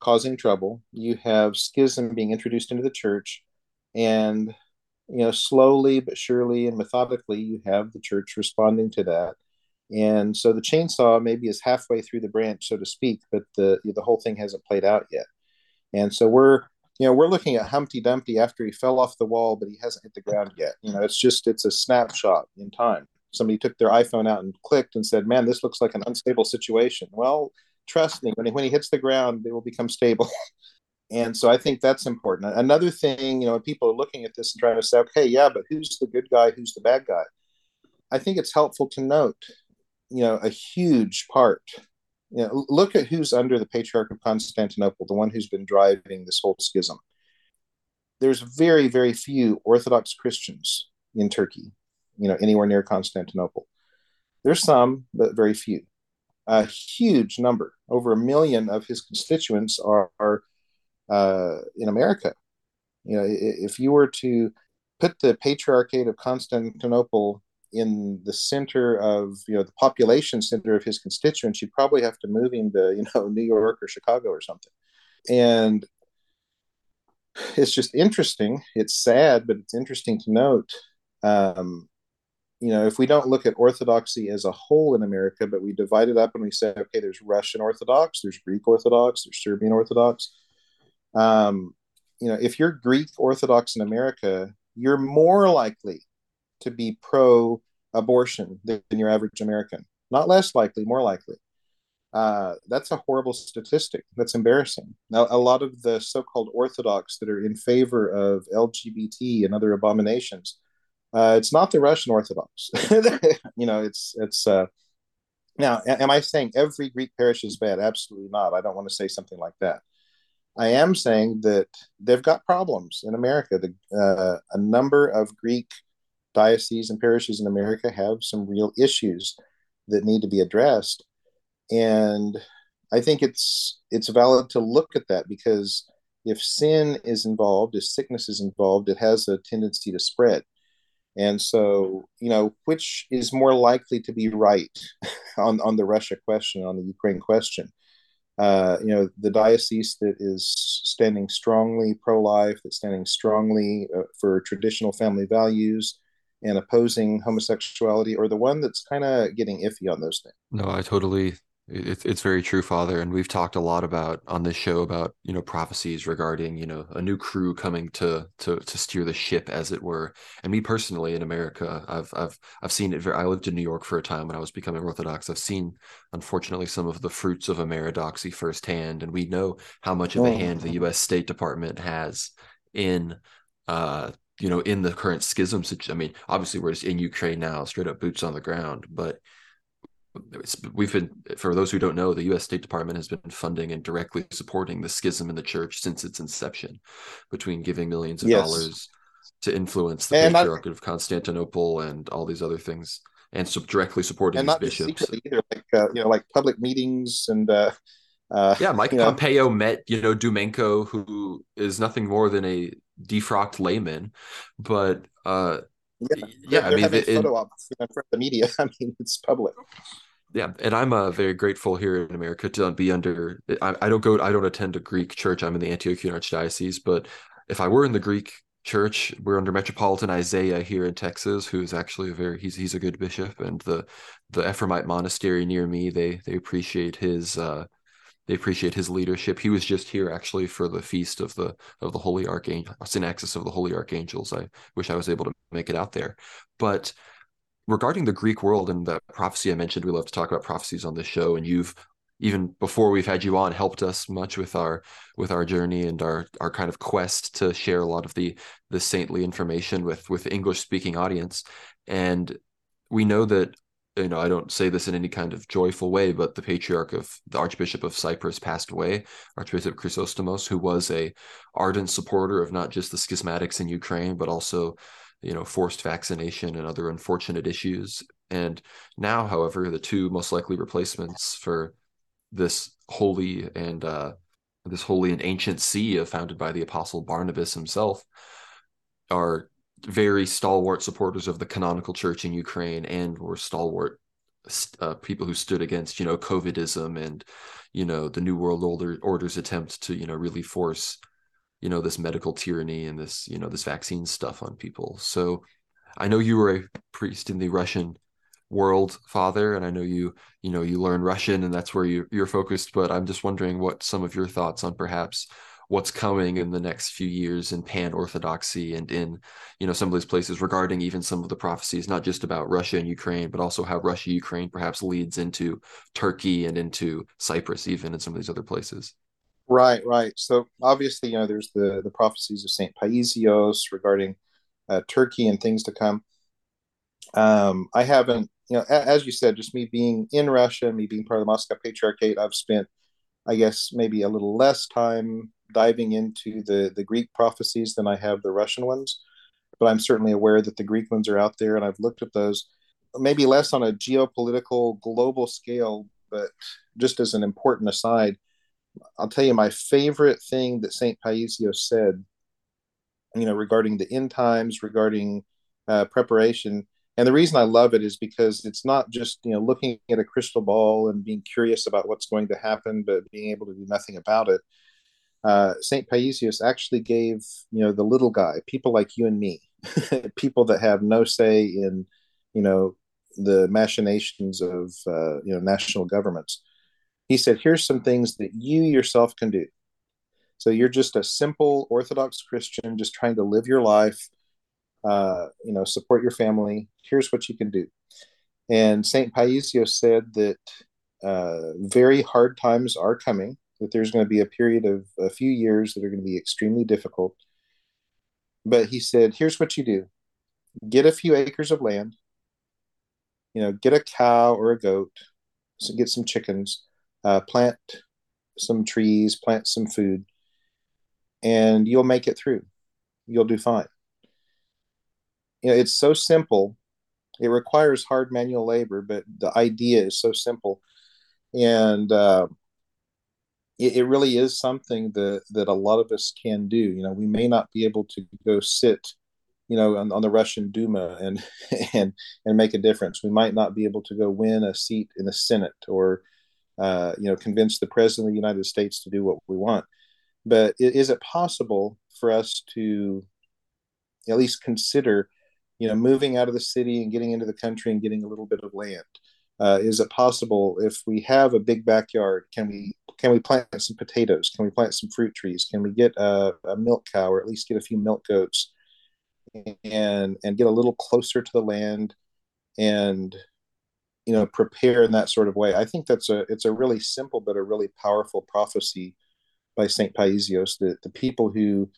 causing trouble. You have schism being introduced into the church. And, you know, slowly but surely and methodically, you have the church responding to that. And so the chainsaw maybe is halfway through the branch, so to speak, but the the whole thing hasn't played out yet. And so we're you know, we're looking at Humpty Dumpty after he fell off the wall, but he hasn't hit the ground yet. You know, it's just, it's a snapshot in time. Somebody took their iPhone out and clicked and said, man, this looks like an unstable situation. Well, trust me, when he, when he hits the ground, it will become stable. And so I think that's important. Another thing, you know, people are looking at this and trying to say, okay, yeah, but who's the good guy? Who's the bad guy? I think it's helpful to note, you know, a huge part. You know, look at who's under the Patriarch of Constantinople, the one who's been driving this whole schism. There's very, very few Orthodox Christians in Turkey, you know, anywhere near Constantinople. There's some, but very few. A huge number, over a million of his constituents are, are uh, in America. You know, if you were to put the Patriarchate of Constantinople in the center of, you know, the population center of his constituents, you'd probably have to move him to, you know, New York or Chicago or something. And it's just interesting. It's sad, but it's interesting to note, um, you know, if we don't look at Orthodoxy as a whole in America, but we divide it up and we say, okay, there's Russian Orthodox, there's Greek Orthodox, there's Serbian Orthodox. Um, you know, if you're Greek Orthodox in America, you're more likely to be pro-abortion than your average American. Not less likely, more likely. Uh, that's a horrible statistic. That's embarrassing. Now, a lot of the so-called Orthodox that are in favor of L G B T and other abominations, uh, it's not the Russian Orthodox. You know, it's... it's. Uh... Now, am I saying every Greek parish is bad? Absolutely not. I don't want to say something like that. I am saying that they've got problems in America. The, uh, a number of Greek dioceses and parishes in America have some real issues that need to be addressed. And I think it's it's valid to look at that, because if sin is involved, if sickness is involved, it has a tendency to spread. And so, you know, which is more likely to be right on, on the Russia question, on the Ukraine question? Uh, you know, the diocese that is standing strongly pro-life, that's standing strongly uh, for traditional family values, and opposing homosexuality, or the one that's kind of getting iffy on those things. No, I totally, it's it's very true, Father. And we've talked a lot about on this show about, you know, prophecies regarding, you know, a new crew coming to to to steer the ship, as it were. And me personally in America, I've I've I've seen it. I lived in New York for a time when I was becoming Orthodox. I've seen, unfortunately, some of the fruits of Ameridoxy firsthand, and we know how much of a hand the U S State Department has in, uh, you know, in the current schism. I mean, obviously we're just in Ukraine now, straight up boots on the ground, but it's, we've been, for those who don't know, the U S State Department has been funding and directly supporting the schism in the church since its inception, between giving millions of yes. dollars to influence the and Patriarch not, of Constantinople and all these other things, and so directly supporting and these not bishops. Just secretly either, like, uh, you know, like public meetings and... Uh... Uh, yeah, Mike Pompeo know. met, you know, Dumenko, who is nothing more than a defrocked layman. But uh, yeah, yeah I mean, it, photo ops in front of the media. I mean, it's public. Yeah, and I'm uh, very grateful here in America to be under. I, I don't go. I don't attend a Greek church. I'm in the Antiochian Archdiocese. But if I were in the Greek church, we're under Metropolitan Isaiah here in Texas, who's actually a very he's he's a good bishop, and the the Ephraimite monastery near me, they they appreciate his. Uh, They appreciate his leadership. He was just here actually for the feast of the of the Holy Archangel, Synaxis of the Holy Archangels. I wish I was able to make it out there. But regarding the Greek world and the prophecy I mentioned, we love to talk about prophecies on this show. And you've, even before we've had you on, helped us much with our with our journey and our our kind of quest to share a lot of the the saintly information with with the English speaking audience. And we know that, you know, I don't say this in any kind of joyful way, but the Patriarch of the Archbishop of Cyprus passed away, Archbishop Chrysostomos, who was a ardent supporter of not just the schismatics in Ukraine, but also, you know, forced vaccination and other unfortunate issues. And now, however, the two most likely replacements for this holy and uh, this holy and ancient see founded by the Apostle Barnabas himself are very stalwart supporters of the canonical church in Ukraine, and were stalwart uh, people who stood against, you know, COVIDism and, you know, the New World Order, Order's attempt to, you know, really force, you know, this medical tyranny and this, you know, this vaccine stuff on people. So I know you were a priest in the Russian world, Father, and I know you, you know, you learn Russian and that's where you, you're focused, but I'm just wondering what some of your thoughts on perhaps what's coming in the next few years in pan-Orthodoxy and in, you know, some of these places, regarding even some of the prophecies, not just about Russia and Ukraine, but also how Russia, Ukraine perhaps leads into Turkey and into Cyprus, even in some of these other places. Right, right. So obviously, you know, there's the, the prophecies of Saint Paisios regarding uh, Turkey and things to come. Um, I haven't, you know, a- as you said, just me being in Russia, me being part of the Moscow Patriarchate, I've spent, I guess, maybe a little less time diving into the, the Greek prophecies than I have the Russian ones, but I'm certainly aware that the Greek ones are out there, and I've looked at those, maybe less on a geopolitical global scale, but just as an important aside, I'll tell you my favorite thing that Saint Paisios said, you know, regarding the end times, regarding uh, preparation. And the reason I love it is because it's not just, you know, looking at a crystal ball and being curious about what's going to happen, but being able to do nothing about it. Uh, Saint Paisios actually gave, you know, the little guy, people like you and me, people that have no say in, you know, the machinations of, uh, you know, national governments. He said, here's some things that you yourself can do. So you're just a simple Orthodox Christian, just trying to live your life, uh, you know, support your family. Here's what you can do. And Saint Paisios said that uh, very hard times are coming, that there's going to be a period of a few years that are going to be extremely difficult. But he said, here's what you do. Get a few acres of land, you know, get a cow or a goat, so get some chickens, uh, plant some trees, plant some food, and you'll make it through. You'll do fine. You know, it's so simple. It requires hard manual labor, but the idea is so simple. And, uh, it really is something that, that a lot of us can do. You know, we may not be able to go sit, you know, on, on the Russian Duma and, and, and make a difference. We might not be able to go win a seat in the Senate or, uh, you know, convince the President of the United States to do what we want. But is it possible for us to at least consider, you know, moving out of the city and getting into the country and getting a little bit of land? Uh, is it possible, if we have a big backyard, can we can we plant some potatoes? Can we plant some fruit trees? Can we get a, a milk cow, or at least get a few milk goats, and and get a little closer to the land, and, you know, prepare in that sort of way? I think that's a it's a really simple but a really powerful prophecy by Saint Paisios, that the people who,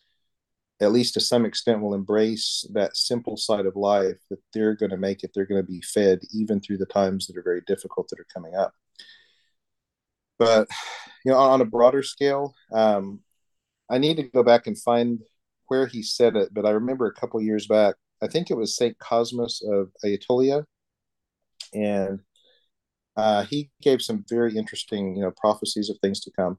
at least to some extent, will embrace that simple side of life, that they're going to make it, they're going to be fed, even through the times that are very difficult that are coming up. But, you know, on a broader scale, um, I need to go back and find where he said it, but I remember a couple of years back, I think it was Saint Cosmas of Aetolia, and uh, he gave some very interesting, you know, prophecies of things to come.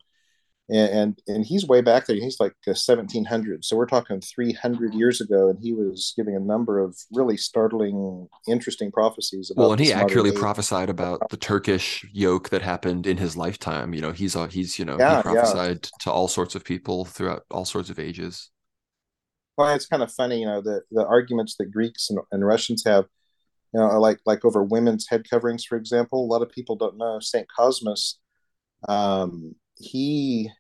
And, and and he's way back there. He's like seventeen hundred. So we're talking three hundred years ago. And he was giving a number of really startling, interesting prophecies about. Well, and he accurately age. prophesied about the Turkish yoke that happened in his lifetime. You know, he's uh, he's you know yeah, he prophesied yeah. to all sorts of people throughout all sorts of ages. Well, it's kind of funny, you know, the the arguments that Greeks and, and Russians have, you know, like like over women's head coverings, for example. A lot of people don't know Saint Cosmas. Um, He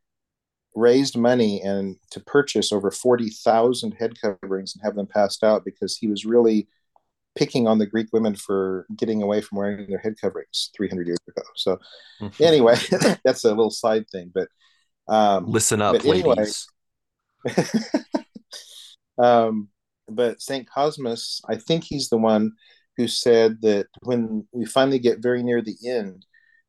raised money and to purchase over forty thousand head coverings and have them passed out, because he was really picking on the Greek women for getting away from wearing their head coverings three hundred years ago. So anyway, that's a little side thing, but um, listen up, but ladies. Anyway, um, but Saint Cosmas, I think he's the one who said that when we finally get very near the end,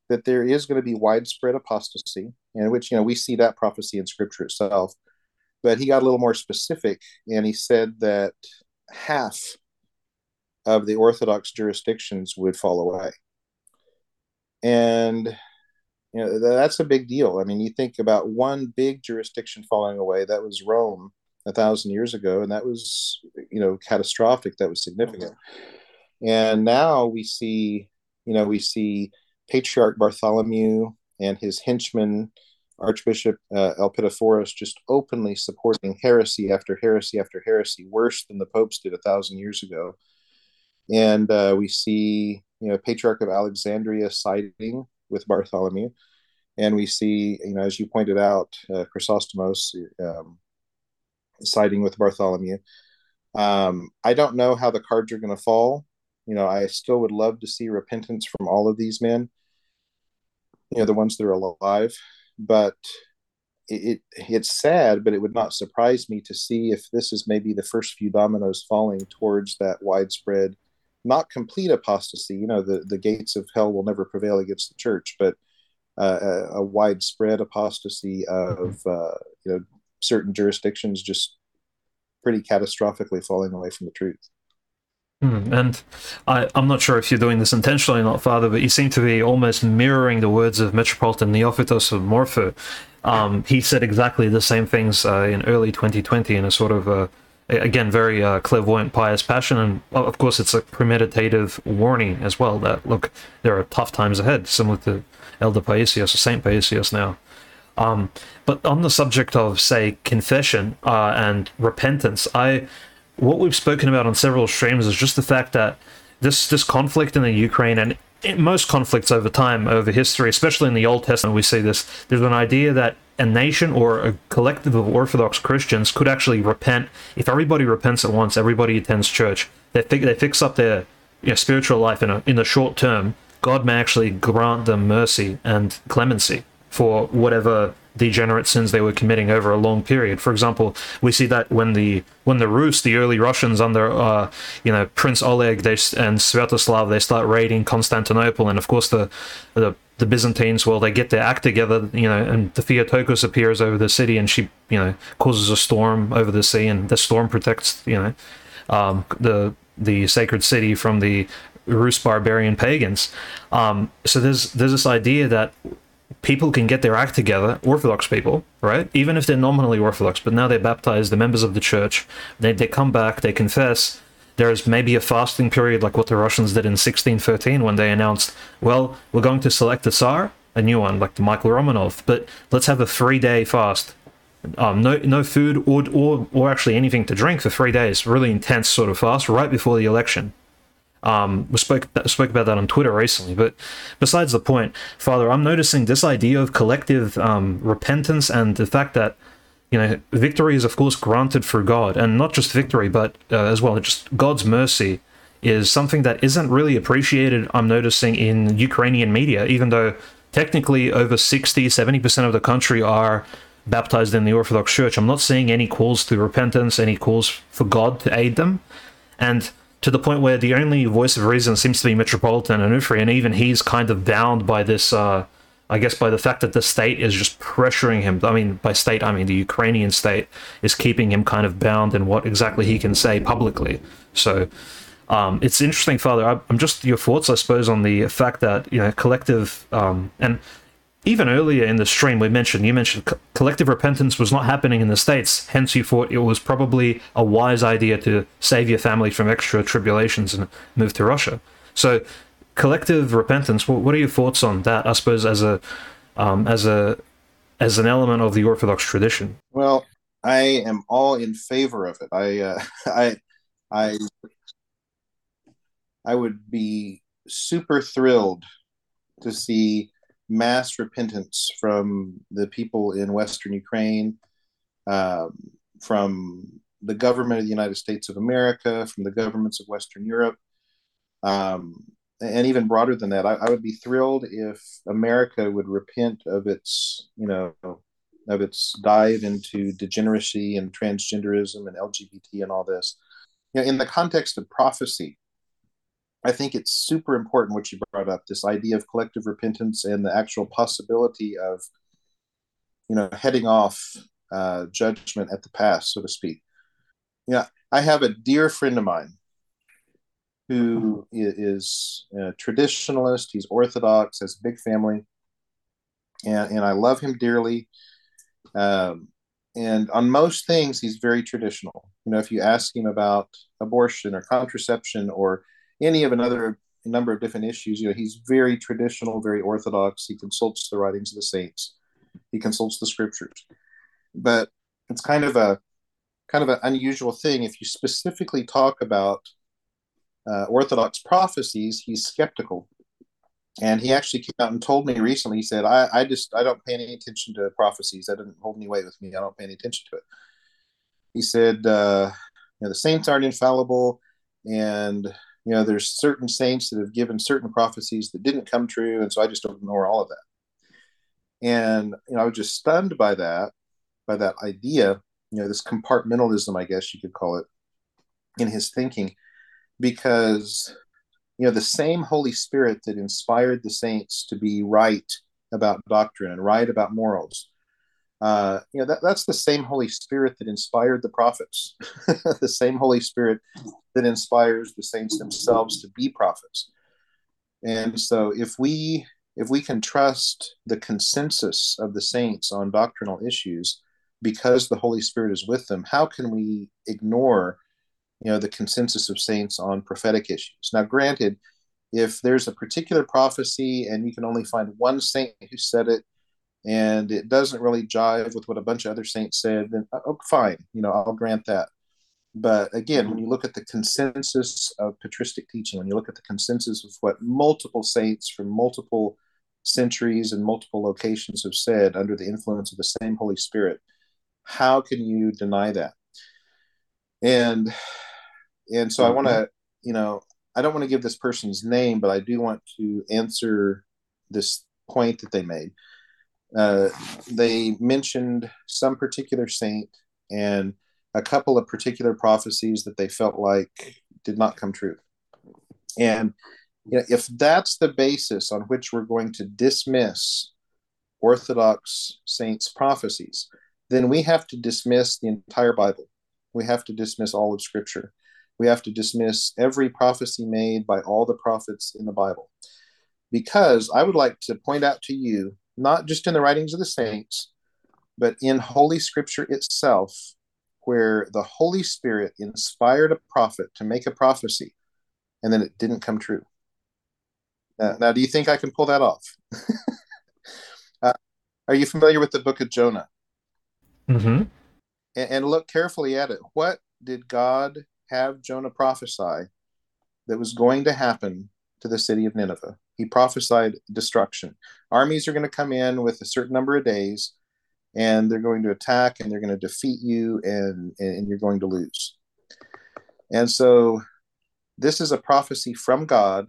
that there is going to be widespread apostasy, in which, you know, we see that prophecy in Scripture itself. But he got a little more specific, and he said that half of the Orthodox jurisdictions would fall away. And, you know, that's a big deal. I mean, you think about one big jurisdiction falling away, that was Rome a thousand years ago, and that was, you know, catastrophic, that was significant. And now we see, you know, we see Patriarch Bartholomew and his henchman, Archbishop uh, Elpidophoros, just openly supporting heresy after heresy after heresy, worse than the popes did a thousand years ago. And uh, we see, you know, Patriarch of Alexandria siding with Bartholomew. And we see, you know, as you pointed out, uh, Chrysostomos um, siding with Bartholomew. Um, I don't know how the cards are going to fall. You know, I still would love to see repentance from all of these men, you know, the ones that are alive. But it, it it's sad, but it would not surprise me to see if this is maybe the first few dominoes falling towards that widespread, not complete apostasy. You know, the, the gates of hell will never prevail against the church, but uh, a, a widespread apostasy of, uh, you know, certain jurisdictions just pretty catastrophically falling away from the truth. Hmm. And I, I'm not sure if you're doing this intentionally or not, Father, but you seem to be almost mirroring the words of Metropolitan Neophytos of Morpho. Um, he said exactly the same things uh, in early twenty twenty in a sort of, uh, again, very uh, clairvoyant, pious passion. And of course, it's a premeditative warning as well that, look, there are tough times ahead, similar to Elder Paisios or Saint Paisios now. Um, but on the subject of, say, confession uh, and repentance, I... what we've spoken about on several streams is just the fact that this this conflict in the Ukraine, and in most conflicts over time, over history, especially in the Old Testament, we see this. There's an idea that a nation or a collective of Orthodox Christians could actually repent. If everybody repents at once, everybody attends church, they, fig- they fix up their you know, spiritual life in, a, in the short term, God may actually grant them mercy and clemency for whatever degenerate sins they were committing over a long period. For example, we see that when the when the Rus, the early Russians under uh, you know Prince Oleg they, and Svetoslav, they start raiding Constantinople, and of course the, the the Byzantines, well, they get their act together, you know, and the Theotokos appears over the city, and she you know causes a storm over the sea, and the storm protects you know um, the the sacred city from the Rus barbarian pagans. Um, so there's there's this idea that people can get their act together, Orthodox people, right? Even if they're nominally Orthodox, but now they're baptized, they're members of the church, they they come back, they confess. There is maybe a fasting period like what the Russians did in sixteen thirteen when they announced, well, we're going to select a Tsar, a new one, like the Michael Romanov, but let's have a three-day fast. Um, no no food or, or, or actually anything to drink for three days. Really intense sort of fast right before the election. Um, we spoke spoke about that on Twitter recently, but besides the point, Father, I'm noticing this idea of collective um, repentance and the fact that you know victory is of course granted through God, and not just victory, but uh, as well just God's mercy is something that isn't really appreciated. I'm noticing in Ukrainian media, even though technically over sixty, seventy percent of the country are baptized in the Orthodox Church. I'm not seeing any calls to repentance, any calls for God to aid them, and to the point where the only voice of reason seems to be Metropolitan Onufri, and even he's kind of bound by this, uh, I guess, by the fact that the state is just pressuring him. I mean, by state, I mean the Ukrainian state is keeping him kind of bound in what exactly he can say publicly. So um, it's interesting, Father. I, I'm just your thoughts, I suppose, on the fact that, you know, collective um, and even earlier in the stream, we mentioned, you mentioned co- collective repentance was not happening in the States, hence you thought it was probably a wise idea to save your family from extra tribulations and move to Russia. So collective repentance, what are your thoughts on that, I suppose, as a um, as a as an element of the Orthodox tradition? Well, I am all in favor of it. I uh, I I I would be super thrilled to see mass repentance from the people in Western Ukraine, um, from the government of the United States of America, from the governments of Western Europe, um, and even broader than that. I, I would be thrilled if America would repent of its, you know, of its dive into degeneracy and transgenderism and L G B T and all this. You know, in the context of prophecy, I think it's super important what you brought up, this idea of collective repentance and the actual possibility of, you know, heading off uh, judgment at the past, so to speak. Yeah, you know, I have a dear friend of mine who is a traditionalist. He's Orthodox, has a big family, and and I love him dearly. Um, and on most things, he's very traditional. You know, if you ask him about abortion or contraception or any of another number of different issues, you know, he's very traditional, very Orthodox. He consults the writings of the saints. He consults the scriptures. But it's kind of a kind of an unusual thing. If you specifically talk about uh, Orthodox prophecies, he's skeptical. And he actually came out and told me recently, he said, I, I just, I don't pay any attention to prophecies. That doesn't hold any weight with me. I don't pay any attention to it. He said, uh, you know, the saints aren't infallible. And, you know, there's certain saints that have given certain prophecies that didn't come true. And so I just ignore all of that. And, you know, I was just stunned by that, by that idea, you know, this compartmentalism, I guess you could call it, in his thinking, because, you know, the same Holy Spirit that inspired the saints to be right about doctrine and right about morals, uh, you know, that, that's the same Holy Spirit that inspired the prophets, the same Holy Spirit that inspires the saints themselves to be prophets. And so if we, if we can trust the consensus of the saints on doctrinal issues because the Holy Spirit is with them, how can we ignore, you know, the consensus of saints on prophetic issues? Now, granted, if there's a particular prophecy and you can only find one saint who said it and it doesn't really jive with what a bunch of other saints said, then oh, fine, you know, I'll grant that. But again, when you look at the consensus of patristic teaching, when you look at the consensus of what multiple saints from multiple centuries and multiple locations have said under the influence of the same Holy Spirit, how can you deny that? And and so I want to, you know, I don't want to give this person's name, but I do want to answer this point that they made. Uh, they mentioned some particular saint and a couple of particular prophecies that they felt like did not come true. And you know, if that's the basis on which we're going to dismiss Orthodox saints' prophecies, then we have to dismiss the entire Bible. We have to dismiss all of Scripture. We have to dismiss every prophecy made by all the prophets in the Bible. Because I would like to point out to you, not just in the writings of the saints, but in Holy Scripture itself, where the Holy Spirit inspired a prophet to make a prophecy, and then it didn't come true. Now, now do you think I can pull that off? uh, are you familiar with the book of Jonah? Mm-hmm. And look carefully at it. What did God have Jonah prophesy that was going to happen to the city of Nineveh? He prophesied destruction. Armies are going to come in with a certain number of days, and they're going to attack, and they're going to defeat you, and, and you're going to lose. And so this is a prophecy from God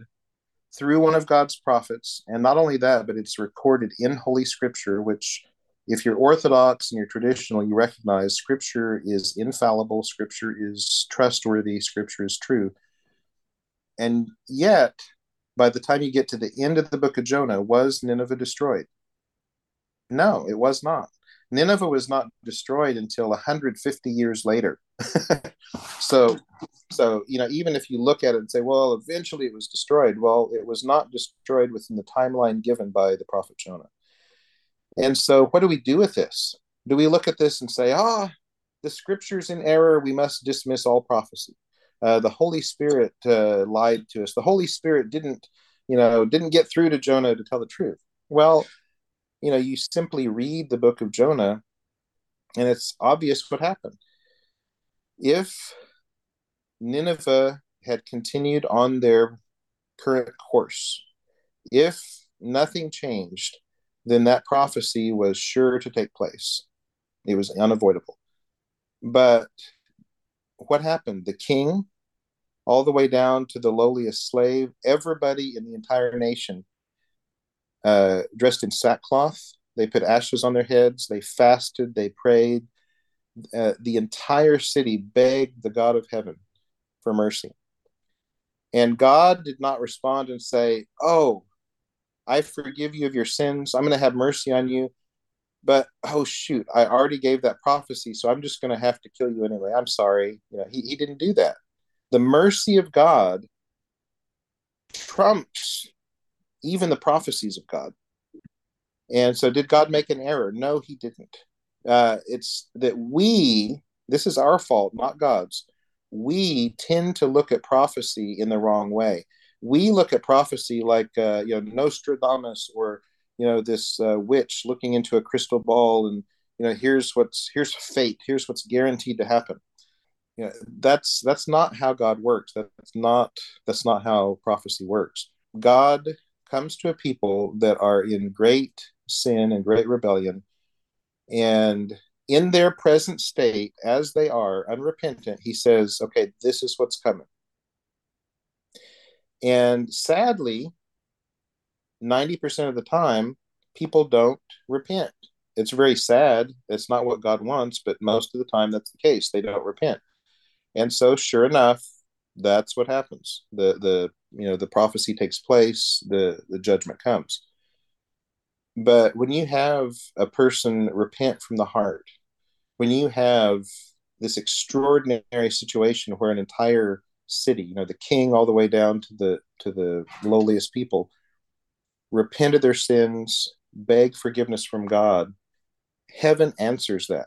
through one of God's prophets. And not only that, but it's recorded in Holy Scripture, which, if you're Orthodox and you're traditional, you recognize Scripture is infallible, Scripture is trustworthy, Scripture is true. And yet, by the time you get to the end of the book of Jonah, was Nineveh destroyed? No, it was not. Nineveh was not destroyed until one hundred fifty years later. so, so you know, even if you look at it and say, well, eventually it was destroyed, well, it was not destroyed within the timeline given by the prophet Jonah. And so what do we do with this? Do we look at this and say, ah, the Scripture's in error, we must dismiss all prophecy. Uh, the Holy Spirit uh, lied to us. The Holy Spirit didn't, you know, didn't get through to Jonah to tell the truth. Well, you know, you simply read the book of Jonah, and it's obvious what happened. If Nineveh had continued on their current course, if nothing changed, then that prophecy was sure to take place. It was unavoidable. But what happened? The king, all the way down to the lowliest slave, everybody in the entire nation uh, dressed in sackcloth. They put ashes on their heads. They fasted. They prayed. Uh, the entire city begged the God of heaven for mercy. And God did not respond and say, oh, I forgive you of your sins. I'm going to have mercy on you. But, oh, shoot, I already gave that prophecy, so I'm just going to have to kill you anyway. I'm sorry. You know, he, he didn't do that. The mercy of God trumps even the prophecies of God. And so did God make an error? No, he didn't. Uh, it's that we, this is our fault, not God's. We tend to look at prophecy in the wrong way. We look at prophecy like, uh, you know, Nostradamus, or, you know, this uh, witch looking into a crystal ball and, you know, here's what's, here's fate, here's what's guaranteed to happen. You know, that's, that's not how God works. That's not, that's not how prophecy works. God comes to a people that are in great sin and great rebellion, and in their present state, as they are, unrepentant, he says, okay, this is what's coming. And sadly, ninety percent of the time, people don't repent. It's very sad. It's not what God wants, but most of the time that's the case. They don't repent. And so sure enough, that's what happens. The the you know the prophecy takes place, the, the judgment comes. But when you have a person repent from the heart, when you have this extraordinary situation where an entire city, you know, the king all the way down to the to the lowliest people, repent of their sins, beg forgiveness from God, heaven answers that.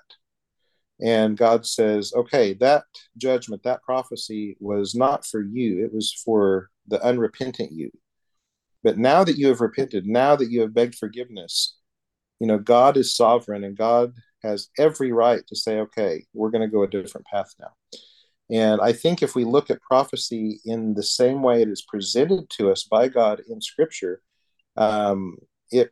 And God says, okay, that judgment, that prophecy was not for you. It was for the unrepentant you. But now that you have repented, now that you have begged forgiveness, you know, God is sovereign and God has every right to say, okay, we're going to go a different path now. And I think if we look at prophecy in the same way it is presented to us by God in Scripture, um, it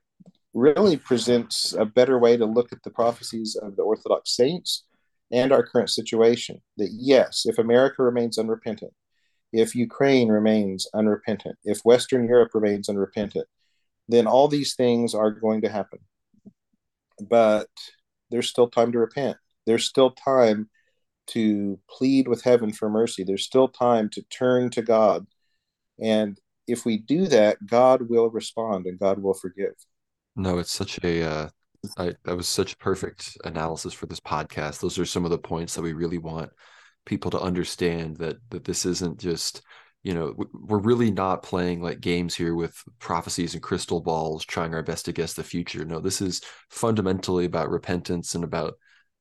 really presents a better way to look at the prophecies of the Orthodox saints and our current situation. That yes, if America remains unrepentant, if Ukraine remains unrepentant, if Western Europe remains unrepentant, then all these things are going to happen. But there's still time to repent. There's still time to plead with heaven for mercy. There's still time to turn to God. And if we do that, God will respond and God will forgive. No, it's such a, uh, I, that was such perfect analysis for this podcast. Those are some of the points that we really want people to understand, that that this isn't just, you know, we're really not playing like games here with prophecies and crystal balls, trying our best to guess the future. No, this is fundamentally about repentance and about,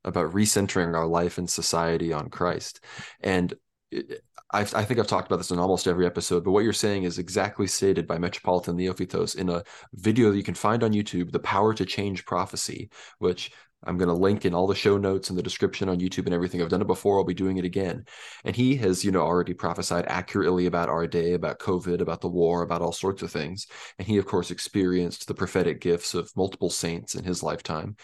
about recentering our life and society on Christ. And it, I, I think I've talked about this in almost every episode, but what you're saying is exactly stated by Metropolitan Neophytos in a video that you can find on YouTube, The Power to Change Prophecy, which I'm going to link in all the show notes and the description on YouTube and everything. I've done it before. I'll be doing it again. And he has, you know, already prophesied accurately about our day, about COVID, about the war, about all sorts of things. And he, of course, experienced the prophetic gifts of multiple saints in his lifetime.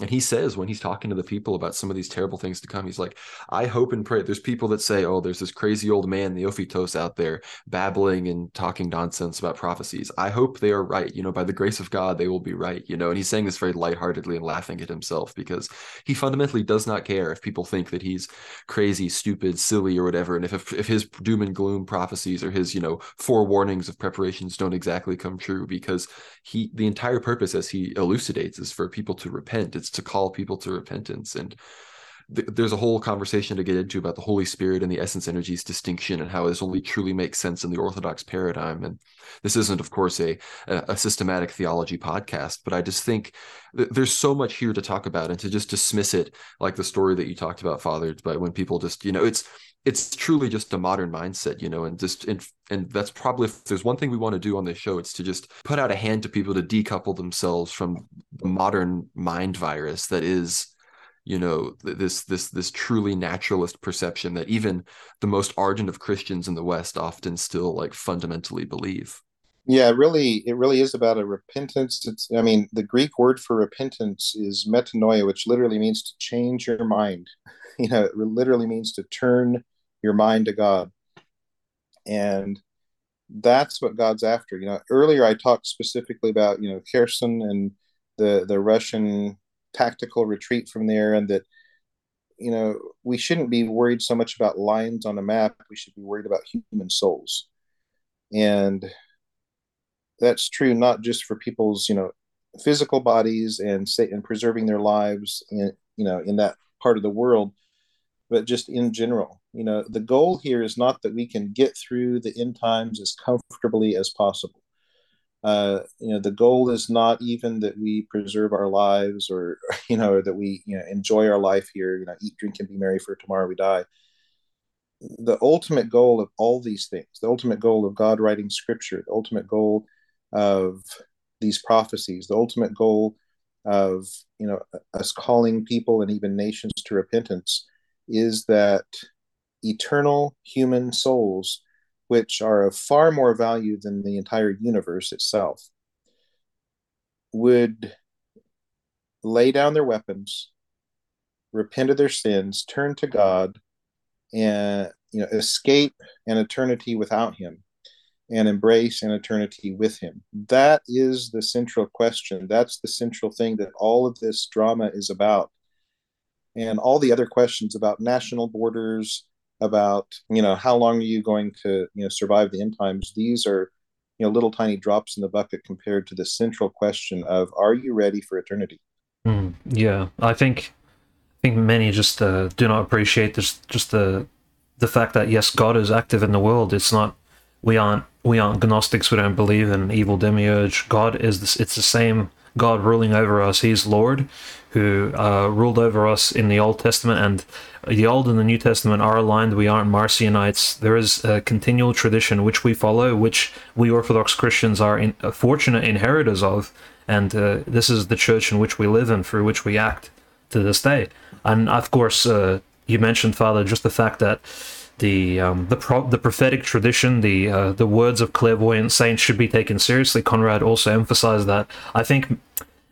And he says, when he's talking to the people about some of these terrible things to come, he's like, I hope and pray. There's people that say, oh, there's this crazy old man, Neophytos, out there babbling and talking nonsense about prophecies. I hope they are right. You know, by the grace of God, they will be right. You know, and he's saying this very lightheartedly and laughing at himself, because he fundamentally does not care if people think that he's crazy, stupid, silly, or whatever. And if, if, if his doom and gloom prophecies or his, you know, forewarnings of preparations don't exactly come true, because he, the entire purpose, as he elucidates, is for people to repent. It's to call people to repentance. And th- there's a whole conversation to get into about the Holy Spirit and the essence energies distinction and how this only truly makes sense in the Orthodox paradigm. And this isn't, of course, a, a systematic theology podcast, but I just think th- there's so much here to talk about, and to just dismiss it like the story that you talked about, Father, but when people just, you know, it's it's truly just a modern mindset, you know, and just, and, and that's probably, if there's one thing we want to do on this show, it's to just put out a hand to people to decouple themselves from the modern mind virus that is, you know, this, this, this truly naturalist perception that even the most ardent of Christians in the West often still like fundamentally believe. Yeah, really, it really is about a repentance. It's, I mean, the Greek word for repentance is metanoia, which literally means to change your mind. You know, it literally means to turn your mind to God. And that's what God's after. You know, earlier I talked specifically about, you know, Kherson and the, the Russian tactical retreat from there, and that, you know, we shouldn't be worried so much about lines on a map. We should be worried about human souls. And that's true not just for people's, you know, physical bodies and say, and preserving their lives, in, you know, in that part of the world, but just in general. You know, the goal here is not that we can get through the end times as comfortably as possible. Uh, you know, the goal is not even that we preserve our lives, or, you know, or that we, you know, enjoy our life here, you know, eat, drink, and be merry, for tomorrow we die. The ultimate goal of all these things, the ultimate goal of God writing Scripture, the ultimate goal of these prophecies, the ultimate goal of, you know, us calling people and even nations to repentance, is that eternal human souls which are of far more value than the entire universe itself, would lay down their weapons, repent of their sins, turn to God, and you know, escape an eternity without him and embrace an eternity with him. That is the central question. That's the central thing that all of this drama is about. And all the other questions about national borders, about, you know, how long are you going to, you know, survive the end times? These are, you know, little tiny drops in the bucket compared to the central question of, are you ready for eternity? Mm, yeah, I think I think many just uh, do not appreciate this, just the the fact that, yes, God is active in the world. It's not, we aren't we aren't Gnostics. We don't believe in evil demiurge. God is this. It's the same God ruling over us. He's Lord, who uh, ruled over us in the Old Testament, and the Old and the New Testament are aligned. We aren't Marcionites. There is a continual tradition which we follow, which we Orthodox Christians are in, uh, fortunate inheritors of, and uh, this is the church in which we live and through which we act to this day. And of course, uh, you mentioned, Father, just the fact that the um, the pro- the prophetic tradition, the uh, the words of clairvoyant saints should be taken seriously. Conrad also emphasized that. I think.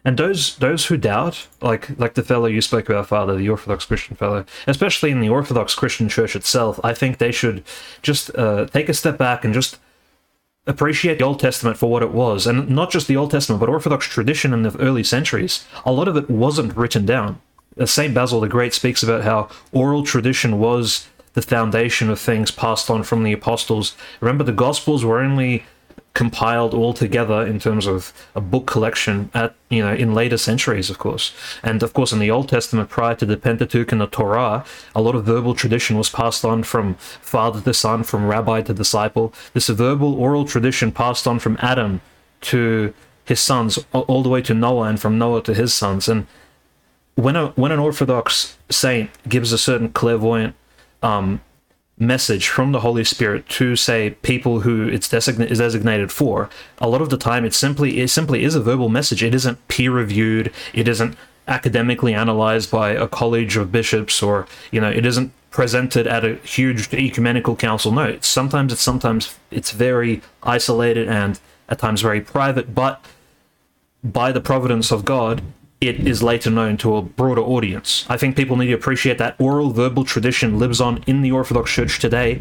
And those those who doubt, like like the fellow you spoke about, Father, the Orthodox Christian fellow, especially in the Orthodox Christian Church itself, I think they should just uh, take a step back and just appreciate the Old Testament for what it was. And not just the Old Testament, but Orthodox tradition in the early centuries. A lot of it wasn't written down. Saint Basil the Great speaks about how oral tradition was the foundation of things passed on from the apostles. Remember, the Gospels were only compiled all together in terms of a book collection at, you know, in later centuries, of course. And of course, in the Old Testament, prior to the Pentateuch and the Torah, a lot of verbal tradition was passed on from father to son, from rabbi to disciple. This verbal oral tradition passed on from Adam to his sons, all the way to Noah, and from Noah to his sons. And when a when an Orthodox saint gives a certain clairvoyant um message from the Holy Spirit to, say, people who it's design- is designated for, a lot of the time it simply it simply is a verbal message. It isn't peer-reviewed, it isn't academically analyzed by a college of bishops, or, you know, it isn't presented at a huge ecumenical council. No, it's sometimes it's sometimes it's very isolated and at times very private, but by the providence of God, it is later known to a broader audience. I think people need to appreciate that oral verbal tradition lives on in the Orthodox Church today.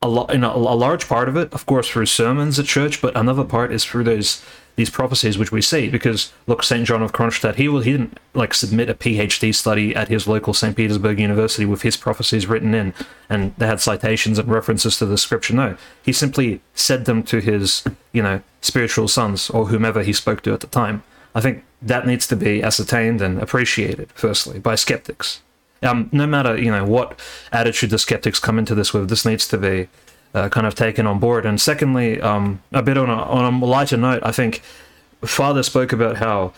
A lot, in a, a large part of it, of course, through sermons at church, but another part is through those these prophecies which we see. Because look, Saint John of Kronstadt, he will he didn't like submit a PhD study at his local Saint Petersburg University with his prophecies written in, and they had citations and references to the scripture. No, he simply said them to his, you know, spiritual sons or whomever he spoke to at the time. I think that needs to be ascertained and appreciated, firstly, by skeptics. Um, no matter, you know, what attitude the skeptics come into this with, this needs to be uh, kind of taken on board. And secondly, um, a bit on a, on a lighter note, I think Father spoke about how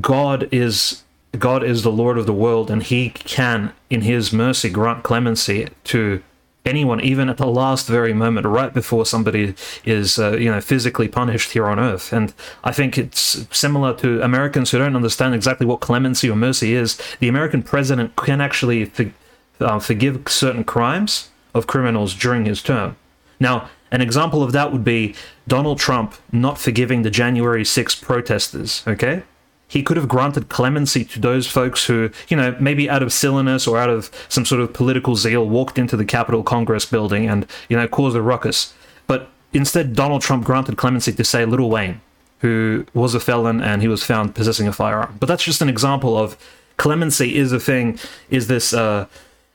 God is God is the Lord of the world, and he can, in his mercy, grant clemency to anyone, even at the last very moment, right before somebody is, uh, you know, physically punished here on earth. And I think it's similar to Americans who don't understand exactly what clemency or mercy is. The American president can actually for, uh, forgive certain crimes of criminals during his term. Now, an example of that would be Donald Trump not forgiving the January sixth protesters, okay? He could have granted clemency to those folks who, you know, maybe out of silliness or out of some sort of political zeal, walked into the Capitol Congress building and, you know, caused a ruckus. But instead, Donald Trump granted clemency to, say, Lil Wayne, who was a felon and he was found possessing a firearm. But that's just an example of clemency is a thing, is this uh,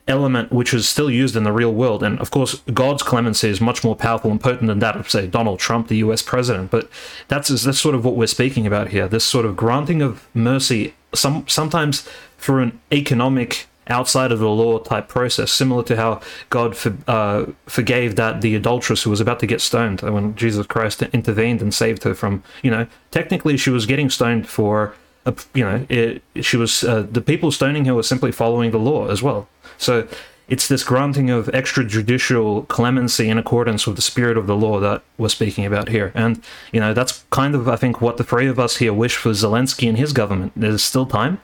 element which is still used in the real world. And of course, God's clemency is much more powerful and potent than that of, say, Donald Trump, the U S president. But that's that's sort of what we're speaking about here, this sort of granting of mercy, some sometimes through an economic, outside of the law type process, similar to how God for, uh, forgave that the adulteress who was about to get stoned when Jesus Christ intervened and saved her from, you know, technically she was getting stoned for, you know, it, she was uh, the people stoning her were simply following the law as well. So it's this granting of extrajudicial clemency in accordance with the spirit of the law that we're speaking about here. And, you know, that's kind of, I think, what the three of us here wish for Zelensky and his government. There's still time,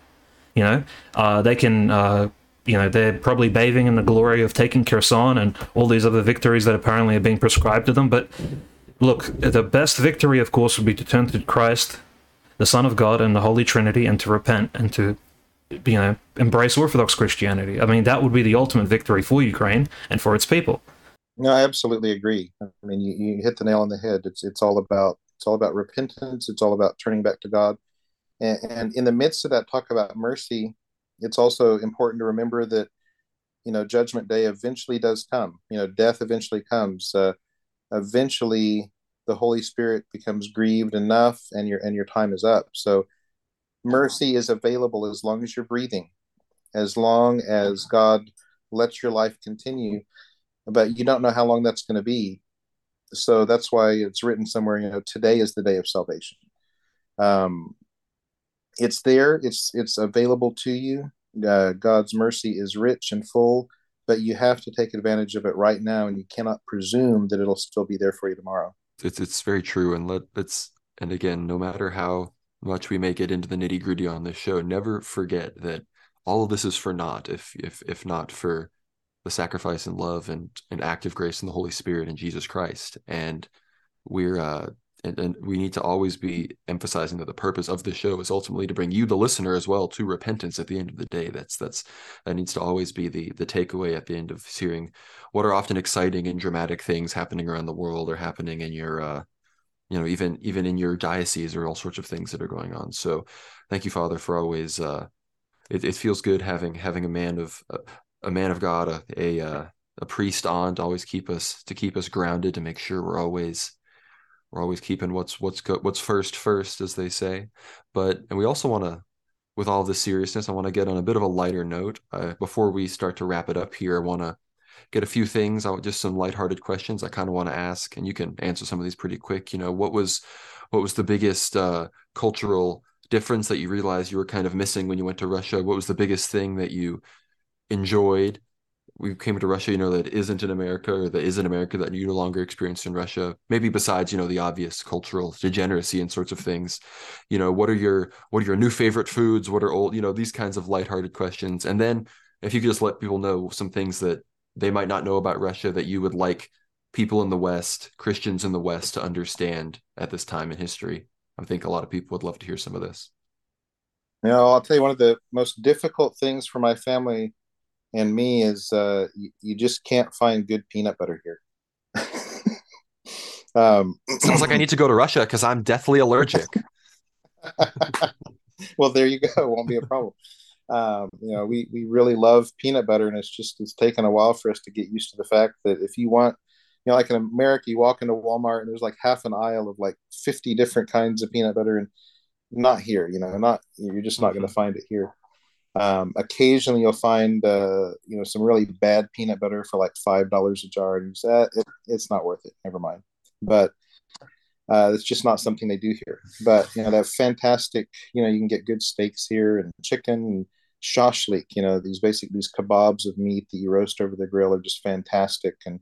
you know. Uh, they can uh, you know, they're probably bathing in the glory of taking Kherson and all these other victories that apparently are being prescribed to them. But look, the best victory, of course, would be to turn to Christ, the Son of God, and the Holy Trinity, and to repent and to, you know, embrace Orthodox Christianity. I mean, that would be the ultimate victory for Ukraine and for its people. No, I absolutely agree. I mean, you, you hit the nail on the head. It's it's all about it's all about repentance. It's all about turning back to God. And, and in the midst of that talk about mercy, it's also important to remember that, you know, Judgment Day eventually does come. You know, death eventually comes. Uh, eventually, the Holy Spirit becomes grieved enough, and your and your time is up. So, mercy is available as long as you're breathing, as long as God lets your life continue. But you don't know how long that's going to be. So that's why it's written somewhere, you know, today is the day of salvation. Um, it's there. It's it's available to you. Uh, God's mercy is rich and full, but you have to take advantage of it right now, and you cannot presume that it'll still be there for you tomorrow. It's it's very true. And let, let's and again, no matter how much we may get into the nitty gritty on this show, never forget that all of this is for naught, if if if not for the sacrifice and love and and active grace in the Holy Spirit and Jesus Christ. And we're uh and, and we need to always be emphasizing that the purpose of the show is ultimately to bring you, the listener, as well to repentance at the end of the day. That's that's that needs to always be the the takeaway at the end of hearing what are often exciting and dramatic things happening around the world or happening in your uh you know even even in your diocese or all sorts of things that are going on. So thank you, Father, for always uh it, it feels good having having a man of uh, a man of God, a a, uh, a priest on to always keep us to keep us grounded, to make sure we're always we're always keeping what's what's go, what's first first, as they say. But and we also want to, with all this seriousness, I want to get on a bit of a lighter note uh, before we start to wrap it up here. I want to get a few things, I just some lighthearted questions I kind of want to ask, and you can answer some of these pretty quick. You know, what was what was the biggest uh, cultural difference that you realized you were kind of missing when you went to Russia? What was the biggest thing that you enjoyed we came to Russia, you know, that isn't in America, or that is in America that you no longer experience in Russia, maybe besides, you know, the obvious cultural degeneracy and sorts of things? You know, what are your what are your new favorite foods? What are old, you know, these kinds of lighthearted questions. And then if you could just let people know some things that they might not know about Russia that you would like people in the West, Christians in the West, to understand at this time in history. I think a lot of people would love to hear some of this. You know, I'll tell you, one of the most difficult things for my family and me is uh, you, you just can't find good peanut butter here. um, Sounds like I need to go to Russia because I'm deathly allergic. Well, there you go. It won't be a problem. Um, you know, we, we really love peanut butter, and it's just it's taken a while for us to get used to the fact that if you want, you know, like in America, you walk into Walmart and there's like half an aisle of like fifty different kinds of peanut butter, and not here. You know, not you're just not going to find it here. Um, occasionally you'll find, uh, you know, some really bad peanut butter for like five dollars a jar, and you say, ah, it, it's not worth it. Never mind. But, uh, it's just not something they do here. But, you know, that fantastic, you know, you can get good steaks here, and chicken, and shashlik, you know, these basic, these kebabs of meat that you roast over the grill are just fantastic. And,